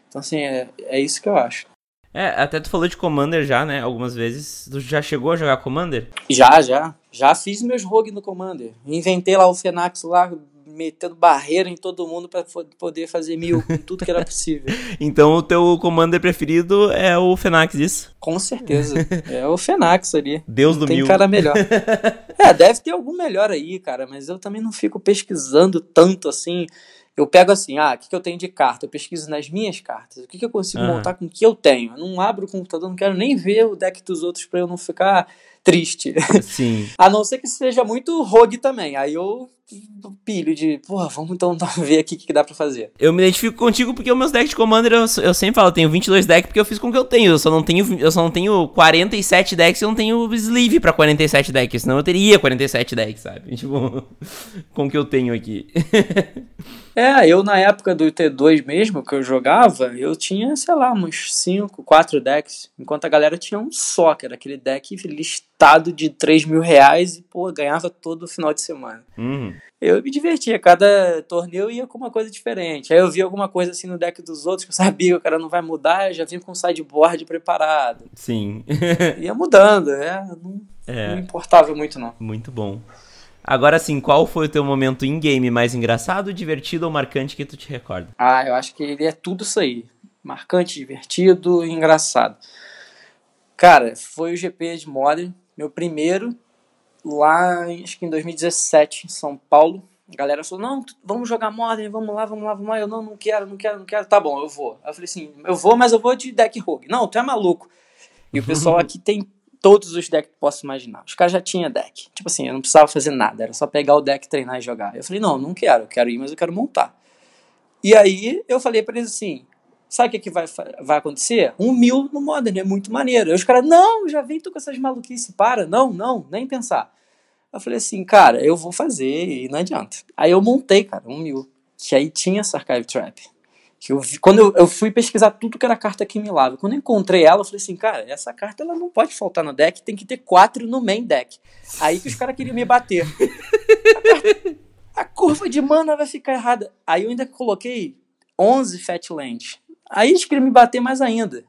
Então, assim, é, é isso que eu acho. É, até tu falou de Commander já, né? Algumas vezes. Tu já chegou a jogar Commander? Já, já. Já fiz meus rogues no Commander. Inventei lá o Fenax lá, metendo barreira em todo mundo pra poder fazer mil com tudo que era possível. Então, o teu Commander preferido é o Fenax, isso? Com certeza. É o Fenax ali. Deus do mil. Tem cara melhor. É, deve ter algum melhor aí, cara. Mas eu também não fico pesquisando tanto, assim... Eu pego assim, ah, o que, que eu tenho de carta? Eu pesquiso nas minhas cartas. O que, que eu consigo uhum. montar com o que eu tenho? Eu não abro o computador, não quero nem ver o deck dos outros pra eu não ficar triste. Sim. A não ser que seja muito rogue também. Aí eu do pilho de, porra, vamos então ver aqui o que, que dá pra fazer. Eu me identifico contigo porque os meus decks de Commander, eu, eu sempre falo, eu tenho vinte e dois decks porque eu fiz com o que eu tenho. Eu só não tenho, eu só não tenho quarenta e sete decks, eu não tenho sleeve pra quarenta e sete decks, senão eu teria quarenta e sete decks, sabe? Tipo, com o que eu tenho aqui. É, eu na época do T dois mesmo, que eu jogava, eu tinha, sei lá, uns cinco, quatro decks, enquanto a galera tinha um só, que era aquele deck listado de três mil reais e, pô, ganhava todo final de semana. Uhum. Eu me divertia, cada torneio ia com uma coisa diferente, aí eu via alguma coisa assim no deck dos outros, que eu sabia que o cara não vai mudar, eu já vinha com o sideboard preparado. Sim. Ia mudando, é não, é, não importava muito não. Muito bom. Agora sim, qual foi o teu momento in-game mais engraçado, divertido ou marcante que tu te recorda? Ah, eu acho que ele é tudo isso aí. Marcante, divertido e engraçado. Cara, foi o G P de Modern, meu primeiro, lá acho que em dois mil e dezessete, em São Paulo. A galera falou, não, vamos jogar Modern, vamos lá, vamos lá, vamos lá. Eu, não, não quero, não quero, não quero. Tá bom, eu vou. Eu falei assim, eu vou, mas eu vou de deck rogue. Não, tu é maluco. E o pessoal aqui tem... todos os decks que posso imaginar. Os caras já tinham deck. Tipo assim, eu não precisava fazer nada. Era só pegar o deck, treinar e jogar. Eu falei, não, não quero. Eu quero ir, mas eu quero montar. E aí, eu falei pra eles assim, sabe o que, que vai, vai acontecer? Um mil no Modern, é muito maneiro. Aí os caras, não, já vem tu com essas maluquices, para. Não, não, nem pensar. Eu falei assim, cara, eu vou fazer e não adianta. Aí eu montei, cara, um mil. Que aí tinha essa Archive Trap. Que eu vi, quando eu, eu fui pesquisar tudo que era carta que me lava, quando eu encontrei ela, eu falei assim, cara, essa carta ela não pode faltar no deck, tem que ter quatro no main deck. Aí que os caras queriam me bater. A, a curva de mana vai ficar errada. Aí eu ainda coloquei onze Fatlands. Aí eles queriam me bater mais ainda.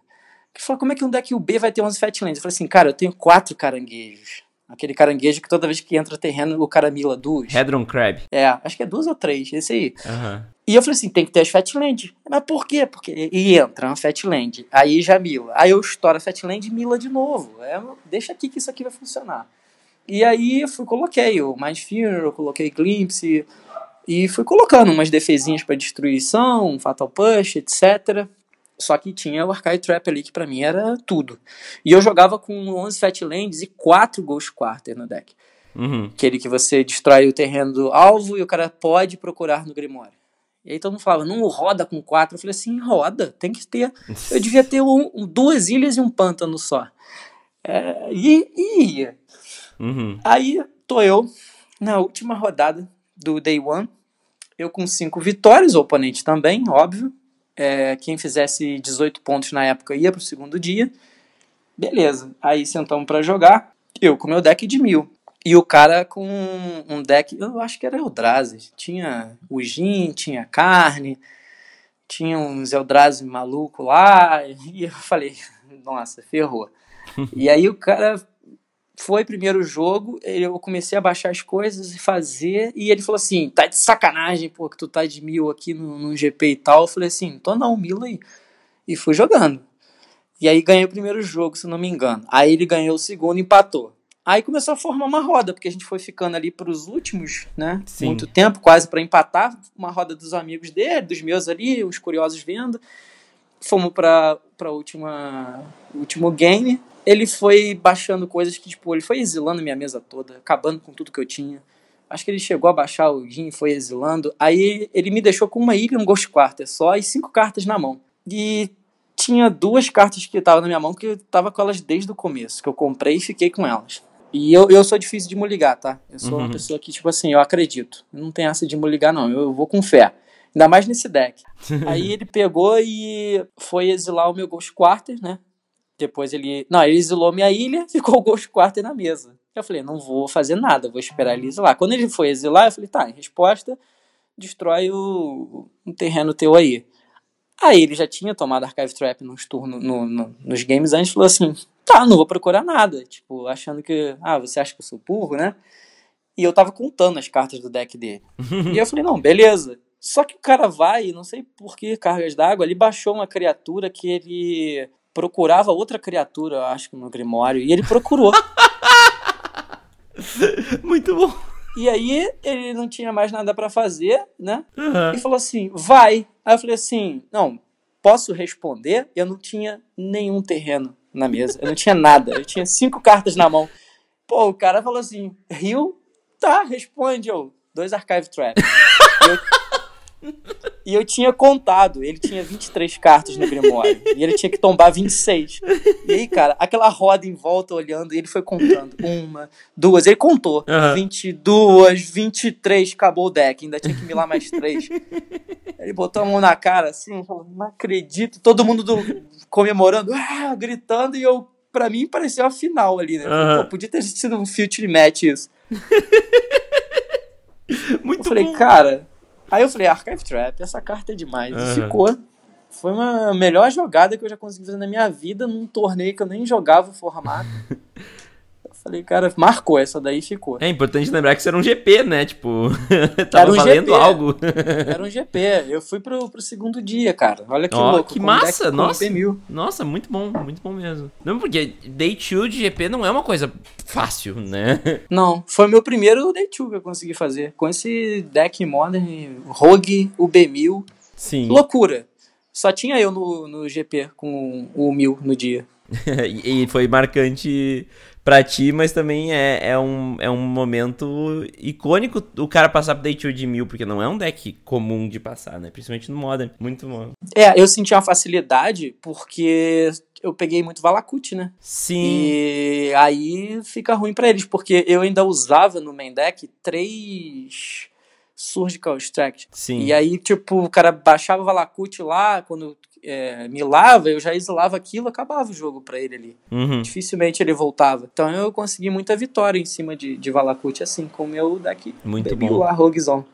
Que falou, como é que um deck U B vai ter onze Fatlands? Eu falei assim, cara, eu tenho quatro caranguejos. Aquele caranguejo que toda vez que entra terreno, o cara mila duas. Hedron Crab. É, acho que é duas ou três, esse aí. Uhum. E eu falei assim, tem que ter as Fatland. Mas por quê? Porque e entra uma Fatland, aí já mila. Aí eu estouro a Fatland e mila de novo. É, deixa aqui que isso aqui vai funcionar. E aí eu fui, coloquei o Mind Funeral, coloquei Glimpse, e fui colocando umas defesinhas pra destruição, um Fatal Push, etcétera. Só que tinha o Archive Trap ali, que pra mim era tudo. E eu jogava com onze Fatlands e quatro Ghost Quarter no deck. Uhum. Aquele que você destrói o terreno do alvo e o cara pode procurar no Grimório. E aí todo mundo falava, não roda com quatro. Eu falei assim, roda, tem que ter. Eu devia ter um, duas ilhas e um pântano só. É, e, e ia. Uhum. Aí tô eu, na última rodada do Day One, eu com cinco vitórias, o oponente também, óbvio. É, quem fizesse dezoito pontos na época ia pro segundo dia. Beleza, aí sentamos pra jogar. Eu com meu deck de mil. E o cara com um deck, eu acho que era Eldrazi. Tinha Ugin, tinha carne, tinha uns Eldrazi maluco lá. E eu falei, nossa, ferrou. E aí o cara foi primeiro jogo, eu comecei a baixar as coisas e fazer, e ele falou assim, tá de sacanagem, pô, que tu tá de mil aqui no, no G P e tal. Eu falei assim, tô não, mil aí. E fui jogando. E aí ganhei o primeiro jogo, se não me engano. Aí ele ganhou o segundo e empatou. Aí começou a formar uma roda, porque a gente foi ficando ali pros últimos, né? Sim. Muito tempo, quase pra empatar, uma roda dos amigos dele, dos meus ali, os curiosos vendo. Fomos pra, pra última, último game. Ele foi baixando coisas que, tipo, ele foi exilando minha mesa toda, acabando com tudo que eu tinha. Acho que ele chegou a baixar o Ugin, foi exilando. Aí ele me deixou com uma ilha e um Ghost Quarter só e cinco cartas na mão. E tinha duas cartas que estavam na minha mão que eu tava com elas desde o começo, que eu comprei e fiquei com elas. E eu, eu sou difícil de me ligar, tá? Eu sou uhum. uma pessoa que, tipo assim, eu acredito. Não tem essa de me ligar, não. Eu, eu vou com fé. Ainda mais nesse deck. Aí ele pegou e foi exilar o meu Ghost Quarter, né? Depois ele... Não, ele exilou minha ilha, ficou o Ghost Quarter na mesa. Eu falei, não vou fazer nada, vou esperar ele exilar. Quando ele foi exilar, eu falei, tá, em resposta, destrói o, o terreno teu aí. Aí ele já tinha tomado Archive Trap nos, turno, no, no, nos games antes, falou assim, tá, não vou procurar nada. Tipo, achando que, ah, você acha que eu sou burro, né? E eu tava contando as cartas do deck dele. E eu falei, não, beleza. Só que o cara vai, não sei por que cargas d'água, ele baixou uma criatura que ele... procurava outra criatura, eu acho, no Grimório, e ele procurou. Muito bom. E aí, ele não tinha mais nada pra fazer, né? Uhum. E falou assim, vai. Aí eu falei assim, não, posso responder? Eu não tinha nenhum terreno na mesa, eu não tinha nada, eu tinha cinco cartas na mão. Pô, o cara falou assim, riu? Tá, responde, eu. dois Archive Trap. E, eu... e eu tinha contado. Ele tinha vinte e três cartas no Grimório. E ele tinha que tombar vinte e seis. E aí, cara, aquela roda em volta olhando, e ele foi contando. Uma, duas. Ele contou. Uhum. vinte e duas, vinte e três, acabou o deck. Ainda tinha que milar mais três. Ele botou a mão na cara, assim, falou, não acredito. Todo mundo do... comemorando, ah, gritando, e eu... Pra mim, pareceu a final ali, né? Uhum. Pô, podia ter sido um future match isso. Muito eu falei, bom. Cara... Aí eu falei, Archive Trap, essa carta é demais. Uhum. E ficou. Foi uma melhor jogada que eu já consegui fazer na minha vida num torneio que eu nem jogava o formato. Eu falei, cara, marcou essa daí e ficou. É importante lembrar que isso era um G P, né? Tipo, tava um valendo G P. Algo. Era um G P. Eu fui pro, pro segundo dia, cara. Olha que oh, louco. Que massa, nossa. Nossa, muito bom, muito bom mesmo. Não, porque Day dois de G P não é uma coisa fácil, né? Não, foi meu primeiro Day dois que eu consegui fazer. Com esse deck Modern, Rogue, o B mil. Sim. Loucura. Só tinha eu no, no G P com o mil no dia. E foi marcante... Pra ti, mas também é, é, um, é um momento icônico o cara passar pro Day dois de mil, porque não é um deck comum de passar, né? Principalmente no Modern. Muito bom. É, eu senti uma facilidade porque eu peguei muito Valakut, né? Sim. E aí fica ruim pra eles, porque eu ainda usava no main deck três Surgical Extract. Sim. E aí, tipo, o cara baixava o Valakut lá, quando... É, milava, eu já exilava aquilo, acabava o jogo pra ele ali. Uhum. Dificilmente ele voltava. Então eu consegui muita vitória em cima de, de Valakut, assim, com o meu deck. Muito bom. Lá, Roguezão.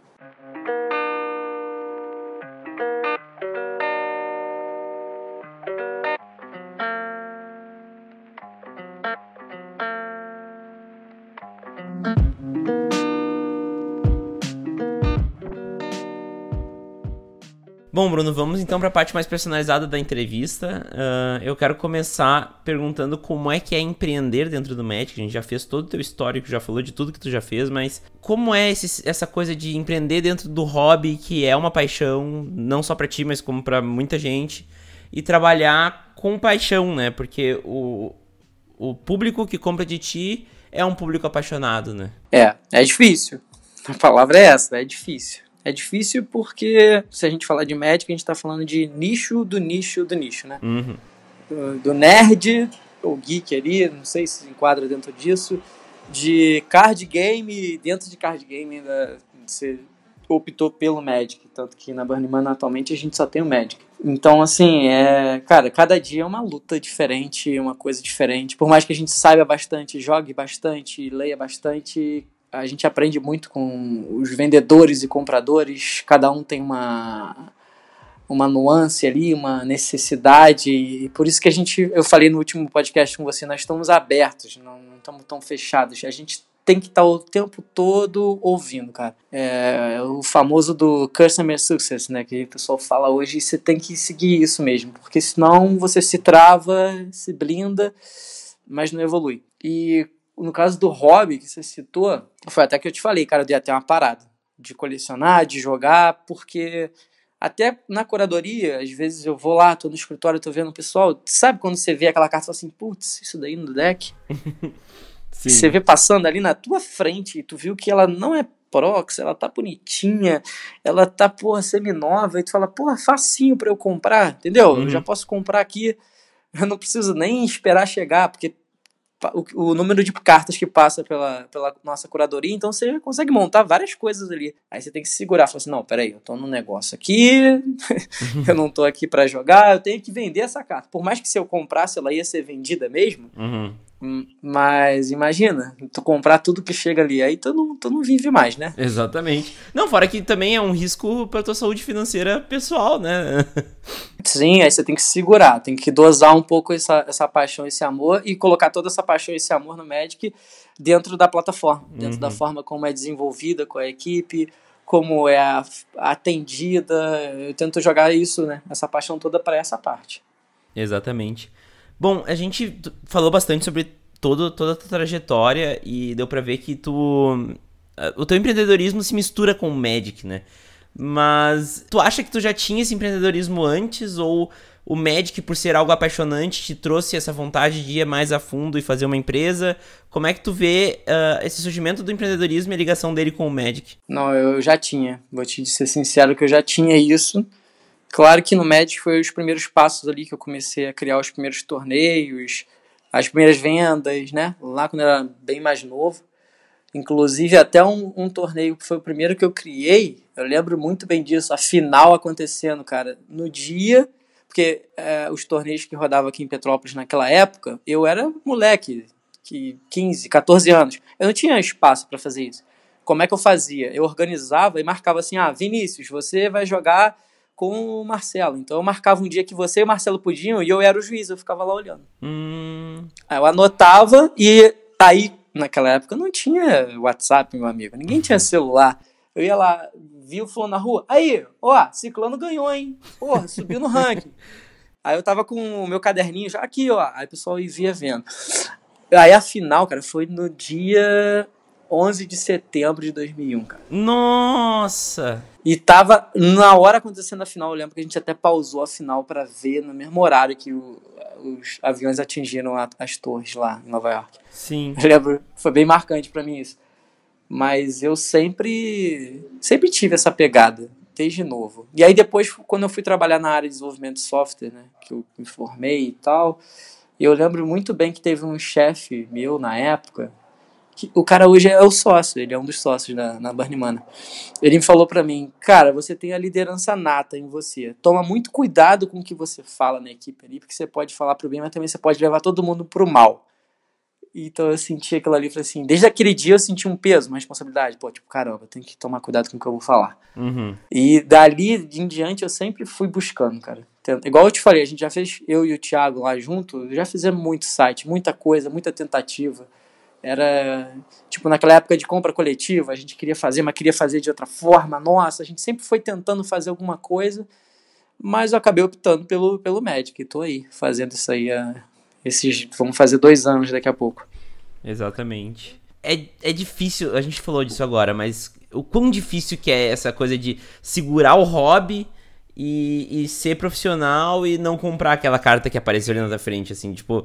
Bom, Bruno, vamos então para a parte mais personalizada da entrevista. Uh, eu quero começar perguntando como é que é empreender dentro do Magic. A gente já fez todo o teu histórico, já falou de tudo que tu já fez, mas como é esse, essa coisa de empreender dentro do hobby, que é uma paixão, não só para ti, mas como para muita gente, e trabalhar com paixão, né? Porque o, o público que compra de ti é um público apaixonado, né? É, é difícil. A palavra é essa, é difícil. É difícil porque, se a gente falar de Magic, a gente tá falando de nicho do nicho do nicho, né? Uhum. Do, do nerd, ou geek ali, não sei se enquadra dentro disso, de card game, dentro de card game ainda você optou pelo Magic, tanto que na Burnmana atualmente a gente só tem o Magic. Então, assim, é, cara, cada dia é uma luta diferente, uma coisa diferente. Por mais que a gente saiba bastante, jogue bastante, leia bastante... A gente aprende muito com os vendedores e compradores, cada um tem uma, uma nuance ali, uma necessidade, e por isso que a gente, eu falei no último podcast com você, nós estamos abertos, não, não estamos tão fechados, a gente tem que estar o tempo todo ouvindo, cara. É o famoso do customer success, né, que o pessoal fala hoje, e você tem que seguir isso mesmo, porque senão você se trava, se blinda, mas não evolui. E... No caso do hobby que você citou, foi até que eu te falei, cara, eu dei até uma parada de colecionar, de jogar, porque até na curadoria, às vezes eu vou lá, tô no escritório, tô vendo o pessoal, sabe quando você vê aquela carta e fala assim, putz, isso daí no deck? Sim. Você vê passando ali na tua frente e tu viu que ela não é prox, ela tá bonitinha, ela tá, porra, semi-nova, e tu fala, porra, facinho pra eu comprar, entendeu? Uhum. Eu já posso comprar aqui, eu não preciso nem esperar chegar, porque o número de cartas que passa pela, pela nossa curadoria, então você consegue montar várias coisas ali. Aí você tem que se segurar, falar assim, não, peraí, eu tô num negócio aqui, eu não tô aqui pra jogar, eu tenho que vender essa carta. Por mais que se eu comprasse, ela ia ser vendida mesmo, uhum. Mas imagina, tu comprar tudo que chega ali, aí tu não, tu não vive mais, né? Exatamente. Não, fora que também é um risco pra tua saúde financeira pessoal, né? Sim, aí você tem que segurar, tem que dosar um pouco essa, essa paixão, esse amor, e colocar toda essa paixão, esse amor no Magic dentro da plataforma, dentro uhum. da forma como é desenvolvida, com a equipe, como é atendida. Eu tento jogar isso, né? Essa paixão toda pra essa parte. Exatamente. Bom, a gente falou bastante sobre todo, toda a tua trajetória e deu pra ver que tu, o teu empreendedorismo se mistura com o Magic, né? Mas tu acha que tu já tinha esse empreendedorismo antes ou O Magic, por ser algo apaixonante, te trouxe essa vontade de ir mais a fundo e fazer uma empresa. Como é que tu vê uh, esse surgimento do empreendedorismo e a ligação dele com o Magic? Não, eu já tinha. Vou te ser sincero que eu já tinha isso. Claro que no Magic foi os primeiros passos ali que eu comecei a criar os primeiros torneios, as primeiras vendas, né? Lá quando eu era bem mais novo. Inclusive até um, um torneio que foi o primeiro que eu criei, eu lembro muito bem disso, a final acontecendo, cara, no dia... Porque é, os torneios que rodava aqui em Petrópolis naquela época, eu era moleque, que quinze, quatorze anos. Eu não tinha espaço para fazer isso. Como é que eu fazia? Eu organizava e marcava assim, ah, Vinícius, você vai jogar com o Marcelo. Então eu marcava um dia que você e o Marcelo podiam e eu era o juiz, eu ficava lá olhando. Hum. Aí eu anotava e aí, naquela época, não tinha WhatsApp, meu amigo. Ninguém tinha celular. Eu ia lá, vi o fulano na rua, aí, ó, ciclano ganhou, hein? Porra, subiu no ranking. Aí eu tava com o meu caderninho já aqui, ó. Aí o pessoal via vendo. Aí a final, cara, foi no dia onze de setembro de dois mil e um, cara. Nossa! E tava, na hora acontecendo a final, eu lembro que a gente até pausou a final pra ver no mesmo horário que o, os aviões atingiram a, as torres lá em Nova York. Sim. Eu lembro, foi bem marcante pra mim isso. Mas eu sempre, sempre tive essa pegada, desde novo. E aí depois, quando eu fui trabalhar na área de desenvolvimento de software, né, que eu me formei e tal, eu lembro muito bem que teve um chefe meu na época, que o cara hoje é o sócio, ele é um dos sócios na, na Burnmana. Ele me falou pra mim, cara, você tem a liderança nata em você, toma muito cuidado com o que você fala na equipe ali, porque você pode falar pro bem, mas também você pode levar todo mundo pro mal. Então eu senti aquilo ali, falei assim, desde aquele dia eu senti um peso, uma responsabilidade, pô, tipo, caramba, eu tenho que tomar cuidado com o que eu vou falar. Uhum. E dali em diante eu sempre fui buscando, cara. Igual eu te falei, a gente já fez, eu e o Thiago lá junto, já fizemos muito site, muita coisa, muita tentativa. Era, tipo, naquela época de compra coletiva, a gente queria fazer, mas queria fazer de outra forma, nossa, a gente sempre foi tentando fazer alguma coisa, mas eu acabei optando pelo, pelo Magic, e tô aí, fazendo isso aí a... Esses, vamos fazer dois anos daqui a pouco. Exatamente. É, é difícil, a gente falou disso agora, mas o quão difícil que é essa coisa de segurar o hobby e, e ser profissional e não comprar aquela carta que apareceu ali na frente, assim, tipo,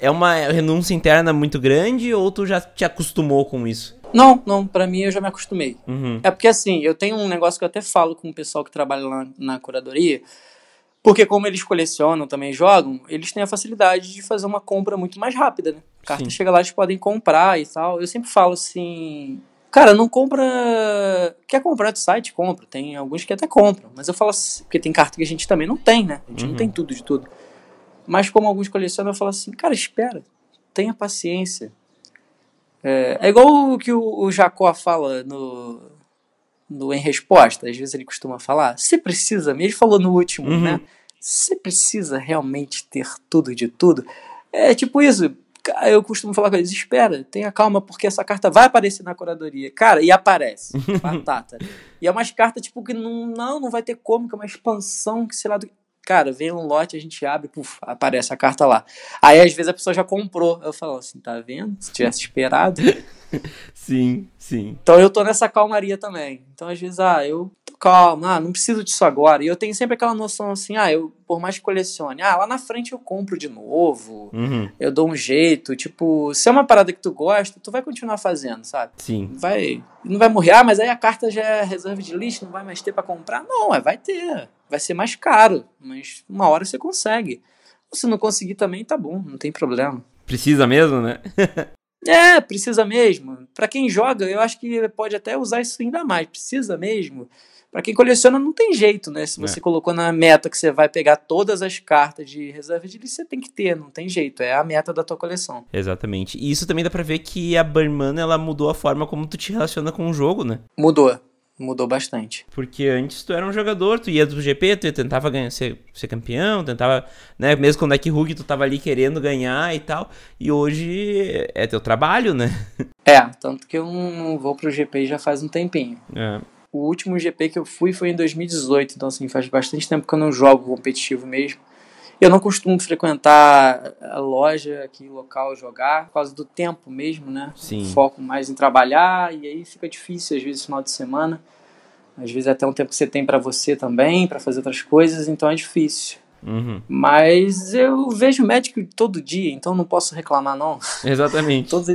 é uma renúncia interna muito grande ou tu já te acostumou com isso? Não, não, pra mim eu já me acostumei. Uhum. É porque assim, eu tenho um negócio que eu até falo com o pessoal que trabalha lá na curadoria, porque como eles colecionam, também jogam, eles têm a facilidade de fazer uma compra muito mais rápida, né? A carta Sim. chega lá, eles podem comprar e tal. Eu sempre falo assim... Cara, não compra... Quer comprar do site? Compra. Tem alguns que até compram. Mas eu falo assim... Porque tem carta que a gente também não tem, né? A gente uhum. não tem tudo de tudo. Mas como alguns colecionam, eu falo assim... Cara, espera. Tenha paciência. É, é igual o que o, o Jacó fala no... No Em Resposta, às vezes ele costuma falar, você precisa, ele falou no último, uhum. né? Você precisa realmente ter tudo de tudo. É tipo isso, eu costumo falar com eles, espera, tenha calma, porque essa carta vai aparecer na curadoria. Cara, e aparece, batata. E é umas cartas tipo que não, não, não vai ter como, que é uma expansão, que sei lá do... Cara, vem um lote, a gente abre, puf, aparece a carta lá. Aí às vezes a pessoa já comprou. Eu falo assim, tá vendo? Se tivesse esperado... Sim, sim. Então eu tô nessa calmaria também. Então às vezes, ah, eu tô calmo, ah, não preciso disso agora. E eu tenho sempre aquela noção assim, ah, eu por mais que colecione, ah, lá na frente eu compro de novo, uhum. eu dou um jeito. Tipo, se é uma parada que tu gosta, tu vai continuar fazendo, sabe? Sim. Vai, não vai morrer, ah, mas aí a carta já é reserva de lixo, não vai mais ter pra comprar? Não, vai ter. Vai ser mais caro, mas uma hora você consegue. Se não conseguir também, tá bom, não tem problema. Precisa mesmo, né? É, precisa mesmo. Pra quem joga, eu acho que pode até usar isso ainda mais. Precisa mesmo. Pra quem coleciona, não tem jeito, né? Se você é. colocou na meta que você vai pegar todas as cartas de reserva de lista, você tem que ter, não tem jeito. É a meta da tua coleção. Exatamente. E isso também dá pra ver que a Burnmana, ela mudou a forma como tu te relaciona com o jogo, né? Mudou. Mudou bastante. Porque antes tu era um jogador, tu ia do G P, tu tentava ganhar, ser, ser campeão, tentava, né, mesmo com o deck rug, tu tava ali querendo ganhar e tal, e hoje é teu trabalho, né? É, tanto que eu não vou pro G P já faz um tempinho. É. O último G P que eu fui foi em dois mil e dezoito, então assim, faz bastante tempo que eu não jogo competitivo mesmo. Eu não costumo frequentar a loja aqui, local, jogar, por causa do tempo mesmo, né? Sim. Foco mais em trabalhar e aí fica difícil, às vezes, final de semana. Às vezes até um tempo que você tem pra você também, pra fazer outras coisas, então é difícil. Uhum. Mas eu vejo Magic todo dia, então não posso reclamar, não. Exatamente. todo,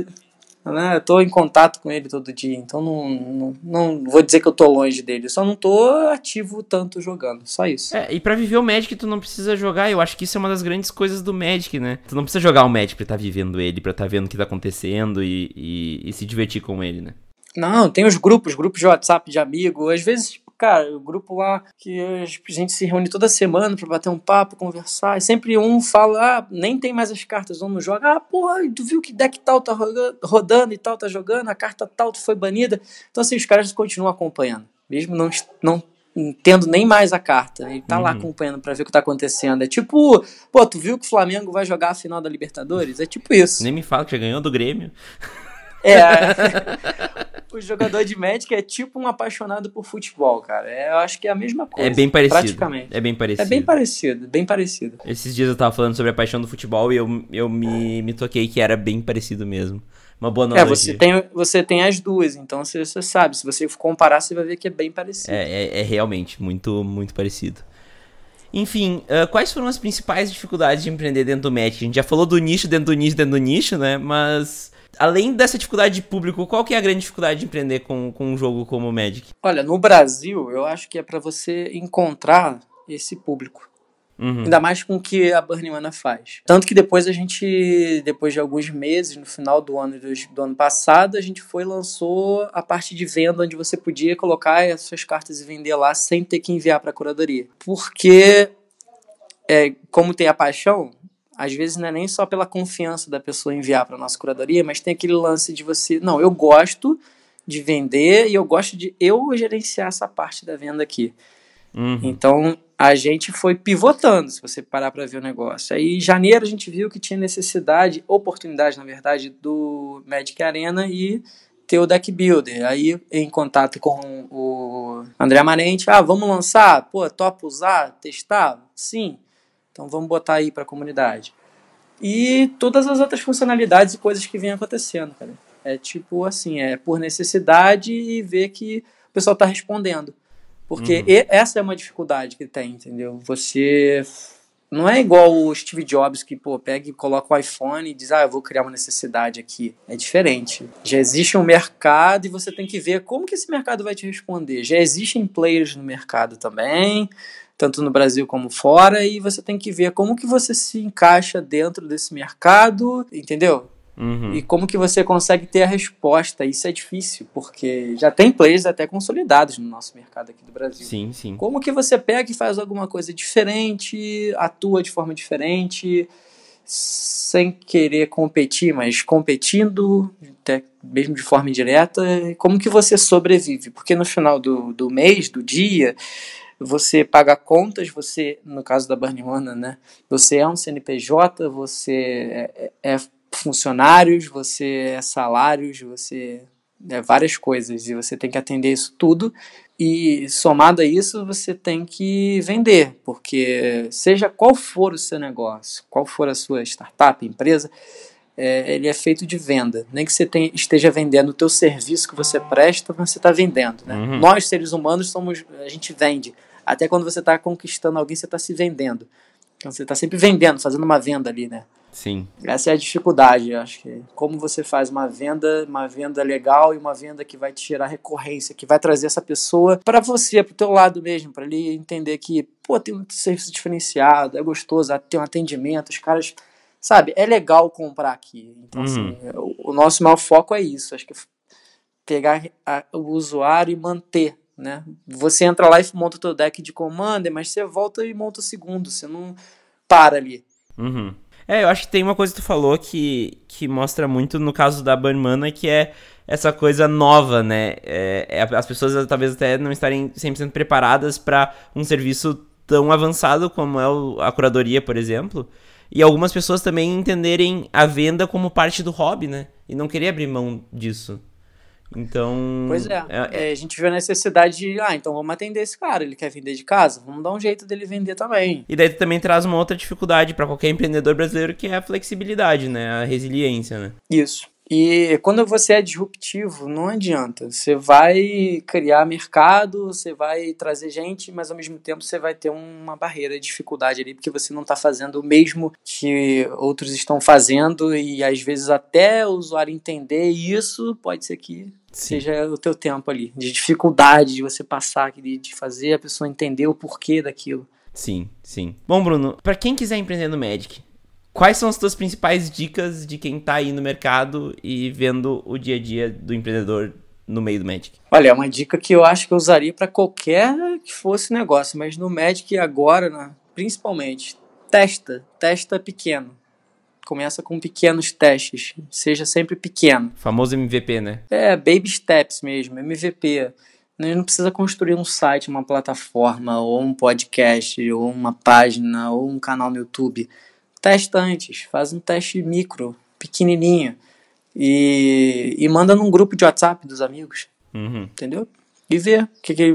né, eu tô em contato com ele todo dia, então não, não, não vou dizer que eu tô longe dele. Eu só não tô ativo tanto jogando, só isso. É, e pra viver o Magic tu não precisa jogar, eu acho que isso é uma das grandes coisas do Magic, né? Tu não precisa jogar o Magic pra tá vivendo ele, pra tá vendo o que tá acontecendo e, e, e se divertir com ele, né? Não, tem os grupos, grupos de WhatsApp de amigo, às vezes... Cara, o grupo lá que a gente se reúne toda semana pra bater um papo, conversar, e sempre um fala, ah, nem tem mais as cartas, um não joga, ah, porra, tu viu que deck tal tá rodando e tal tá jogando, a carta tal foi banida. Então, assim, os caras continuam acompanhando, mesmo não, não entendo nem mais a carta, ele tá uhum. lá acompanhando pra ver o que tá acontecendo. É tipo, pô, tu viu que o Flamengo vai jogar a final da Libertadores? É tipo isso. Nem me fala que já ganhou do Grêmio. É... O jogador de Magic é tipo um apaixonado por futebol, cara. É, eu acho que é a mesma coisa. É bem parecido. Praticamente. É bem parecido. É bem parecido, bem parecido. Esses dias eu tava falando sobre a paixão do futebol e eu, eu me, me toquei que era bem parecido mesmo. Uma boa analogia. É, você tem, você tem as duas, então você, você sabe. Se você comparar, você vai ver que é bem parecido. É, é, é realmente muito, muito parecido. Enfim, uh, quais foram as principais dificuldades de empreender dentro do Magic? A gente já falou do nicho, dentro do nicho, dentro do nicho, né? Mas... Além dessa dificuldade de público, qual que é a grande dificuldade de empreender com, com um jogo como o Magic? Olha, no Brasil, eu acho que é para você encontrar esse público. Uhum. Ainda mais com o que a Burnmana faz. Tanto que depois a gente, depois de alguns meses, no final do ano, do ano passado, a gente foi e lançou a parte de venda, onde você podia colocar as suas cartas e vender lá sem ter que enviar para a curadoria. Porque, é, como tem a paixão... Às vezes não é nem só pela confiança da pessoa enviar para a nossa curadoria, mas tem aquele lance de você... Não, eu gosto de vender e eu gosto de eu gerenciar essa parte da venda aqui. Uhum. Então, a gente foi pivotando, se você parar para ver o negócio. Aí, em janeiro, a gente viu que tinha necessidade, oportunidade, na verdade, do Magic Arena e ter o Deck Builder. Aí, em contato com o André Manente, ah, vamos lançar? Pô, topa usar? Testar? Sim. Então vamos botar aí para a comunidade. E todas as outras funcionalidades e coisas que vêm acontecendo, cara. É tipo assim, é por necessidade e ver que o pessoal tá respondendo. Porque uhum. e, essa é uma dificuldade que tem, entendeu? Você não é igual o Steve Jobs que, pô, pega e coloca o iPhone e diz, ah, eu vou criar uma necessidade aqui. É diferente. Já existe um mercado e você tem que ver como que esse mercado vai te responder. Já existem players no mercado também, tanto no Brasil como fora, e você tem que ver como que você se encaixa dentro desse mercado, entendeu? Uhum. E como que você consegue ter a resposta. Isso é difícil, porque já tem players até consolidados no nosso mercado aqui do Brasil. Sim, sim. Como que você pega e faz alguma coisa diferente, atua de forma diferente, sem querer competir, mas competindo, até mesmo de forma indireta, como que você sobrevive? Porque no final do, do mês, do dia... Você paga contas, você, no caso da Burnmana, né? Você é um C N P J, você é, é funcionários, você é salários, você é várias coisas. E você tem que atender isso tudo. E somado a isso, você tem que vender. Porque seja qual for o seu negócio, qual for a sua startup, empresa, é, ele é feito de venda. Nem que você tenha, esteja vendendo o teu serviço que você presta, mas você está vendendo, né? Uhum. Nós, seres humanos, somos, a gente vende. Até quando você está conquistando alguém, você está se vendendo. Então você está sempre vendendo, fazendo uma venda ali, né? Sim. Essa é a dificuldade, eu acho que. Como você faz uma venda, uma venda legal e uma venda que vai te gerar recorrência, que vai trazer essa pessoa para você, para o teu lado mesmo, para ele entender que, pô, tem um serviço diferenciado, é gostoso, tem um atendimento, os caras, sabe, é legal comprar aqui. Então, uhum. assim, o, o nosso maior foco é isso. Acho que é pegar a, o usuário e manter. Né? Você entra lá e monta o teu deck de Commander, mas você volta e monta o segundo, você não para ali. Uhum. É, eu acho que tem uma coisa que tu falou que, que mostra muito no caso da Burnmana, que é essa coisa nova, né? É, é, as pessoas talvez até não estarem cem por cento preparadas para um serviço tão avançado como é o, a curadoria, por exemplo, e algumas pessoas também entenderem a venda como parte do hobby, né? E não querer abrir mão disso. Então... Pois é. É, é, a gente viu a necessidade de, ah, então vamos atender esse cara, ele quer vender de casa, vamos dar um jeito dele vender também. E daí tu também traz uma outra dificuldade para qualquer empreendedor brasileiro, que é a flexibilidade, né? A resiliência, né? Isso. E quando você é disruptivo, não adianta. Você vai criar mercado, você vai trazer gente, mas ao mesmo tempo você vai ter uma barreira de dificuldade ali, porque você não está fazendo o mesmo que outros estão fazendo e às vezes até o usuário entender isso, pode ser que Sim. seja o teu tempo ali, de dificuldade de você passar, de fazer a pessoa entender o porquê daquilo. Sim, sim. Bom, Bruno, para quem quiser empreender no Magic, quais são as tuas principais dicas de quem tá aí no mercado e vendo o dia a dia do empreendedor no meio do Magic? Olha, é uma dica que eu acho que eu usaria para qualquer que fosse negócio, mas no Magic agora, né, principalmente, testa, testa pequeno. Começa com pequenos testes, seja sempre pequeno. Famoso M V P, né? É, baby steps mesmo, M V P. Não precisa construir um site, uma plataforma, ou um podcast, ou uma página, ou um canal no YouTube. Testa antes, faz um teste micro, pequenininho, e, e manda num grupo de WhatsApp dos amigos, uhum. entendeu? E vê, que, que,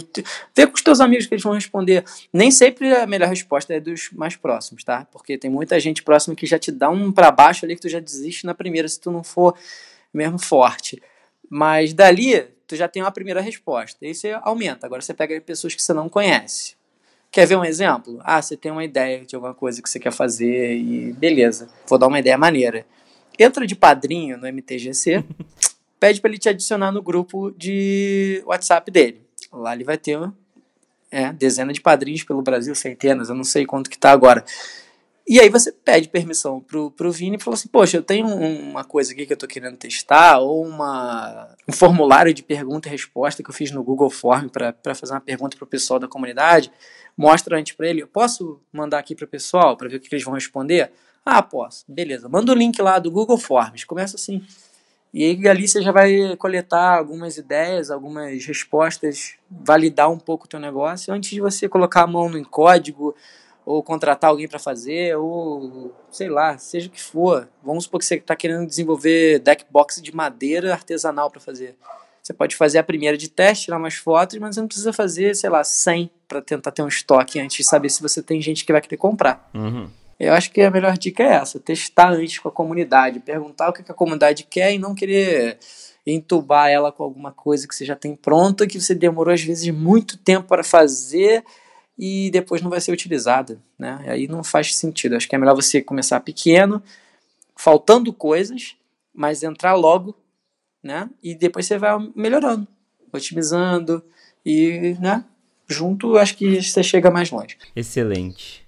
vê com os teus amigos que eles vão responder. Nem sempre a melhor resposta é dos mais próximos, tá? Porque tem muita gente próxima que já te dá um pra baixo ali que tu já desiste na primeira, se tu não for mesmo forte. Mas dali, tu já tem uma primeira resposta, e aí você aumenta. Agora você pega pessoas que você não conhece. Quer ver um exemplo? Ah, você tem uma ideia de alguma coisa que você quer fazer e beleza, vou dar uma ideia maneira. Entra de padrinho no M T G C, pede para ele te adicionar no grupo de WhatsApp dele. Lá ele vai ter é, dezena de padrinhos pelo Brasil, centenas, eu não sei quanto que tá agora. E aí você pede permissão pro, pro Vini e fala assim, poxa, eu tenho uma coisa aqui que eu tô querendo testar, ou uma, um formulário de pergunta e resposta que eu fiz no Google Form para fazer uma pergunta pro pessoal da comunidade, mostra antes para ele, eu posso mandar aqui pro pessoal para ver o que, que eles vão responder? Ah, posso, beleza, manda o link lá do Google Forms, começa assim. E aí ali você já vai coletar algumas ideias, algumas respostas, validar um pouco o teu negócio, antes de você colocar a mão no código, ou contratar alguém para fazer, ou sei lá, seja o que for. Vamos supor que você está querendo desenvolver deck box de madeira artesanal para fazer. Você pode fazer a primeira de teste, tirar umas fotos, mas você não precisa fazer, sei lá, cem para tentar ter um estoque antes de saber se você tem gente que vai querer comprar. Uhum. Eu acho que a melhor dica é essa, testar antes com a comunidade, perguntar o que a comunidade quer e não querer entubar ela com alguma coisa que você já tem pronta, que você demorou às vezes muito tempo para fazer e depois não vai ser utilizada, né? Aí não faz sentido. Acho que é melhor você começar pequeno, faltando coisas, mas entrar logo, né? E depois você vai melhorando, otimizando e, né? Junto, acho que você chega mais longe. Excelente.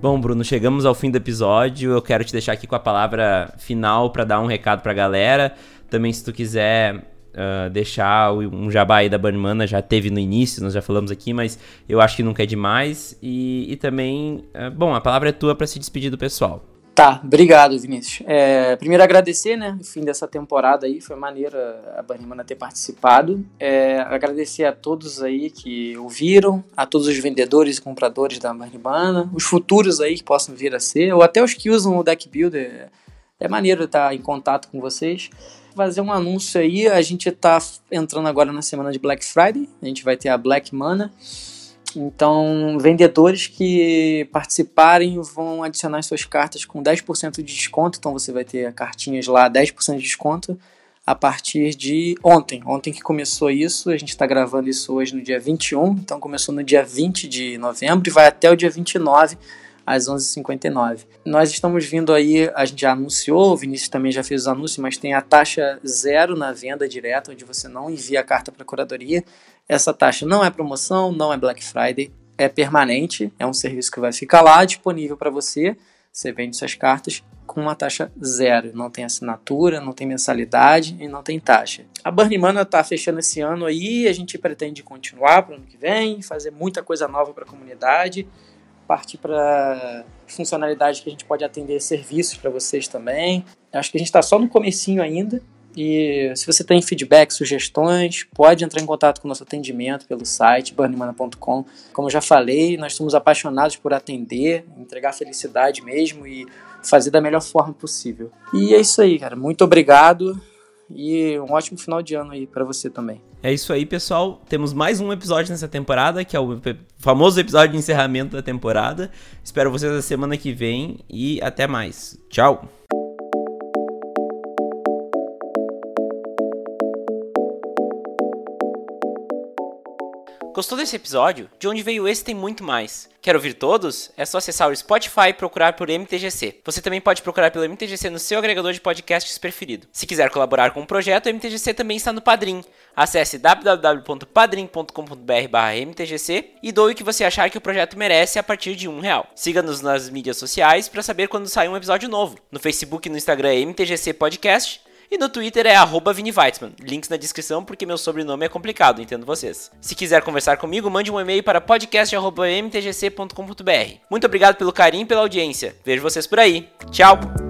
Bom, Bruno, chegamos ao fim do episódio. Eu quero te deixar aqui com a palavra final para dar um recado para a galera. Também, se tu quiser uh, deixar um jabá aí da Burnmana, já teve no início, nós já falamos aqui, mas eu acho que nunca é demais. E, e também, uh, bom, a palavra é tua para se despedir do pessoal. Tá, obrigado, Vinícius. É, primeiro agradecer, né, o fim dessa temporada aí, foi maneira a Burnmana ter participado. É, agradecer a todos aí que ouviram, a todos os vendedores e compradores da Burnmana, os futuros aí que possam vir a ser, ou até os que usam o Deck Builder, é maneiro estar em contato com vocês. Fazer um anúncio aí, a gente tá entrando agora na semana de Black Friday, a gente vai ter a Black Mana. Então, vendedores que participarem vão adicionar suas cartas com dez por cento de desconto. Então, você vai ter cartinhas lá, dez por cento de desconto a partir de ontem. Ontem que começou isso, a gente está gravando isso hoje no dia vinte e um. Então, começou no dia vinte de novembro e vai até o dia vinte e nove, às onze e cinquenta e nove. Nós estamos vindo aí, a gente já anunciou, o Vinícius também já fez os anúncios, mas tem a taxa zero na venda direta, onde você não envia a carta para a curadoria. Essa taxa não é promoção, não é Black Friday, é permanente, é um serviço que vai ficar lá disponível para você. Você vende suas cartas com uma taxa zero, não tem assinatura, não tem mensalidade e não tem taxa. A Burnmana está fechando esse ano aí, a gente pretende continuar para o ano que vem, fazer muita coisa nova para a comunidade, partir para funcionalidade que a gente pode atender serviços para vocês também. Acho que a gente está só no comecinho ainda. E se você tem feedback, sugestões, pode entrar em contato com o nosso atendimento pelo site burnmana ponto com. Como eu já falei, nós somos apaixonados por atender, entregar felicidade mesmo e fazer da melhor forma possível. E é isso aí, cara. Muito obrigado. E um ótimo final de ano aí pra você também. É isso aí, pessoal. Temos mais um episódio nessa temporada, que é o famoso episódio de encerramento da temporada. Espero vocês na semana que vem e até mais. Tchau! Gostou desse episódio? De onde veio esse tem muito mais. Quer ouvir todos? É só acessar o Spotify e procurar por M T G C. Você também pode procurar pelo M T G C no seu agregador de podcasts preferido. Se quiser colaborar com o projeto, o M T G C também está no Padrim. Acesse w w w ponto padrim ponto com ponto b r barra M T G C e doe o que você achar que o projeto merece a partir de um real. Siga-nos nas mídias sociais para saber quando sai um episódio novo. No Facebook e no Instagram é M T G C Podcast. E no Twitter é arroba Vini Weitzman. Links na descrição porque meu sobrenome é complicado, entendo vocês. Se quiser conversar comigo, mande um e-mail para podcast arroba m t g c ponto com ponto b r. Muito obrigado pelo carinho e pela audiência. Vejo vocês por aí. Tchau!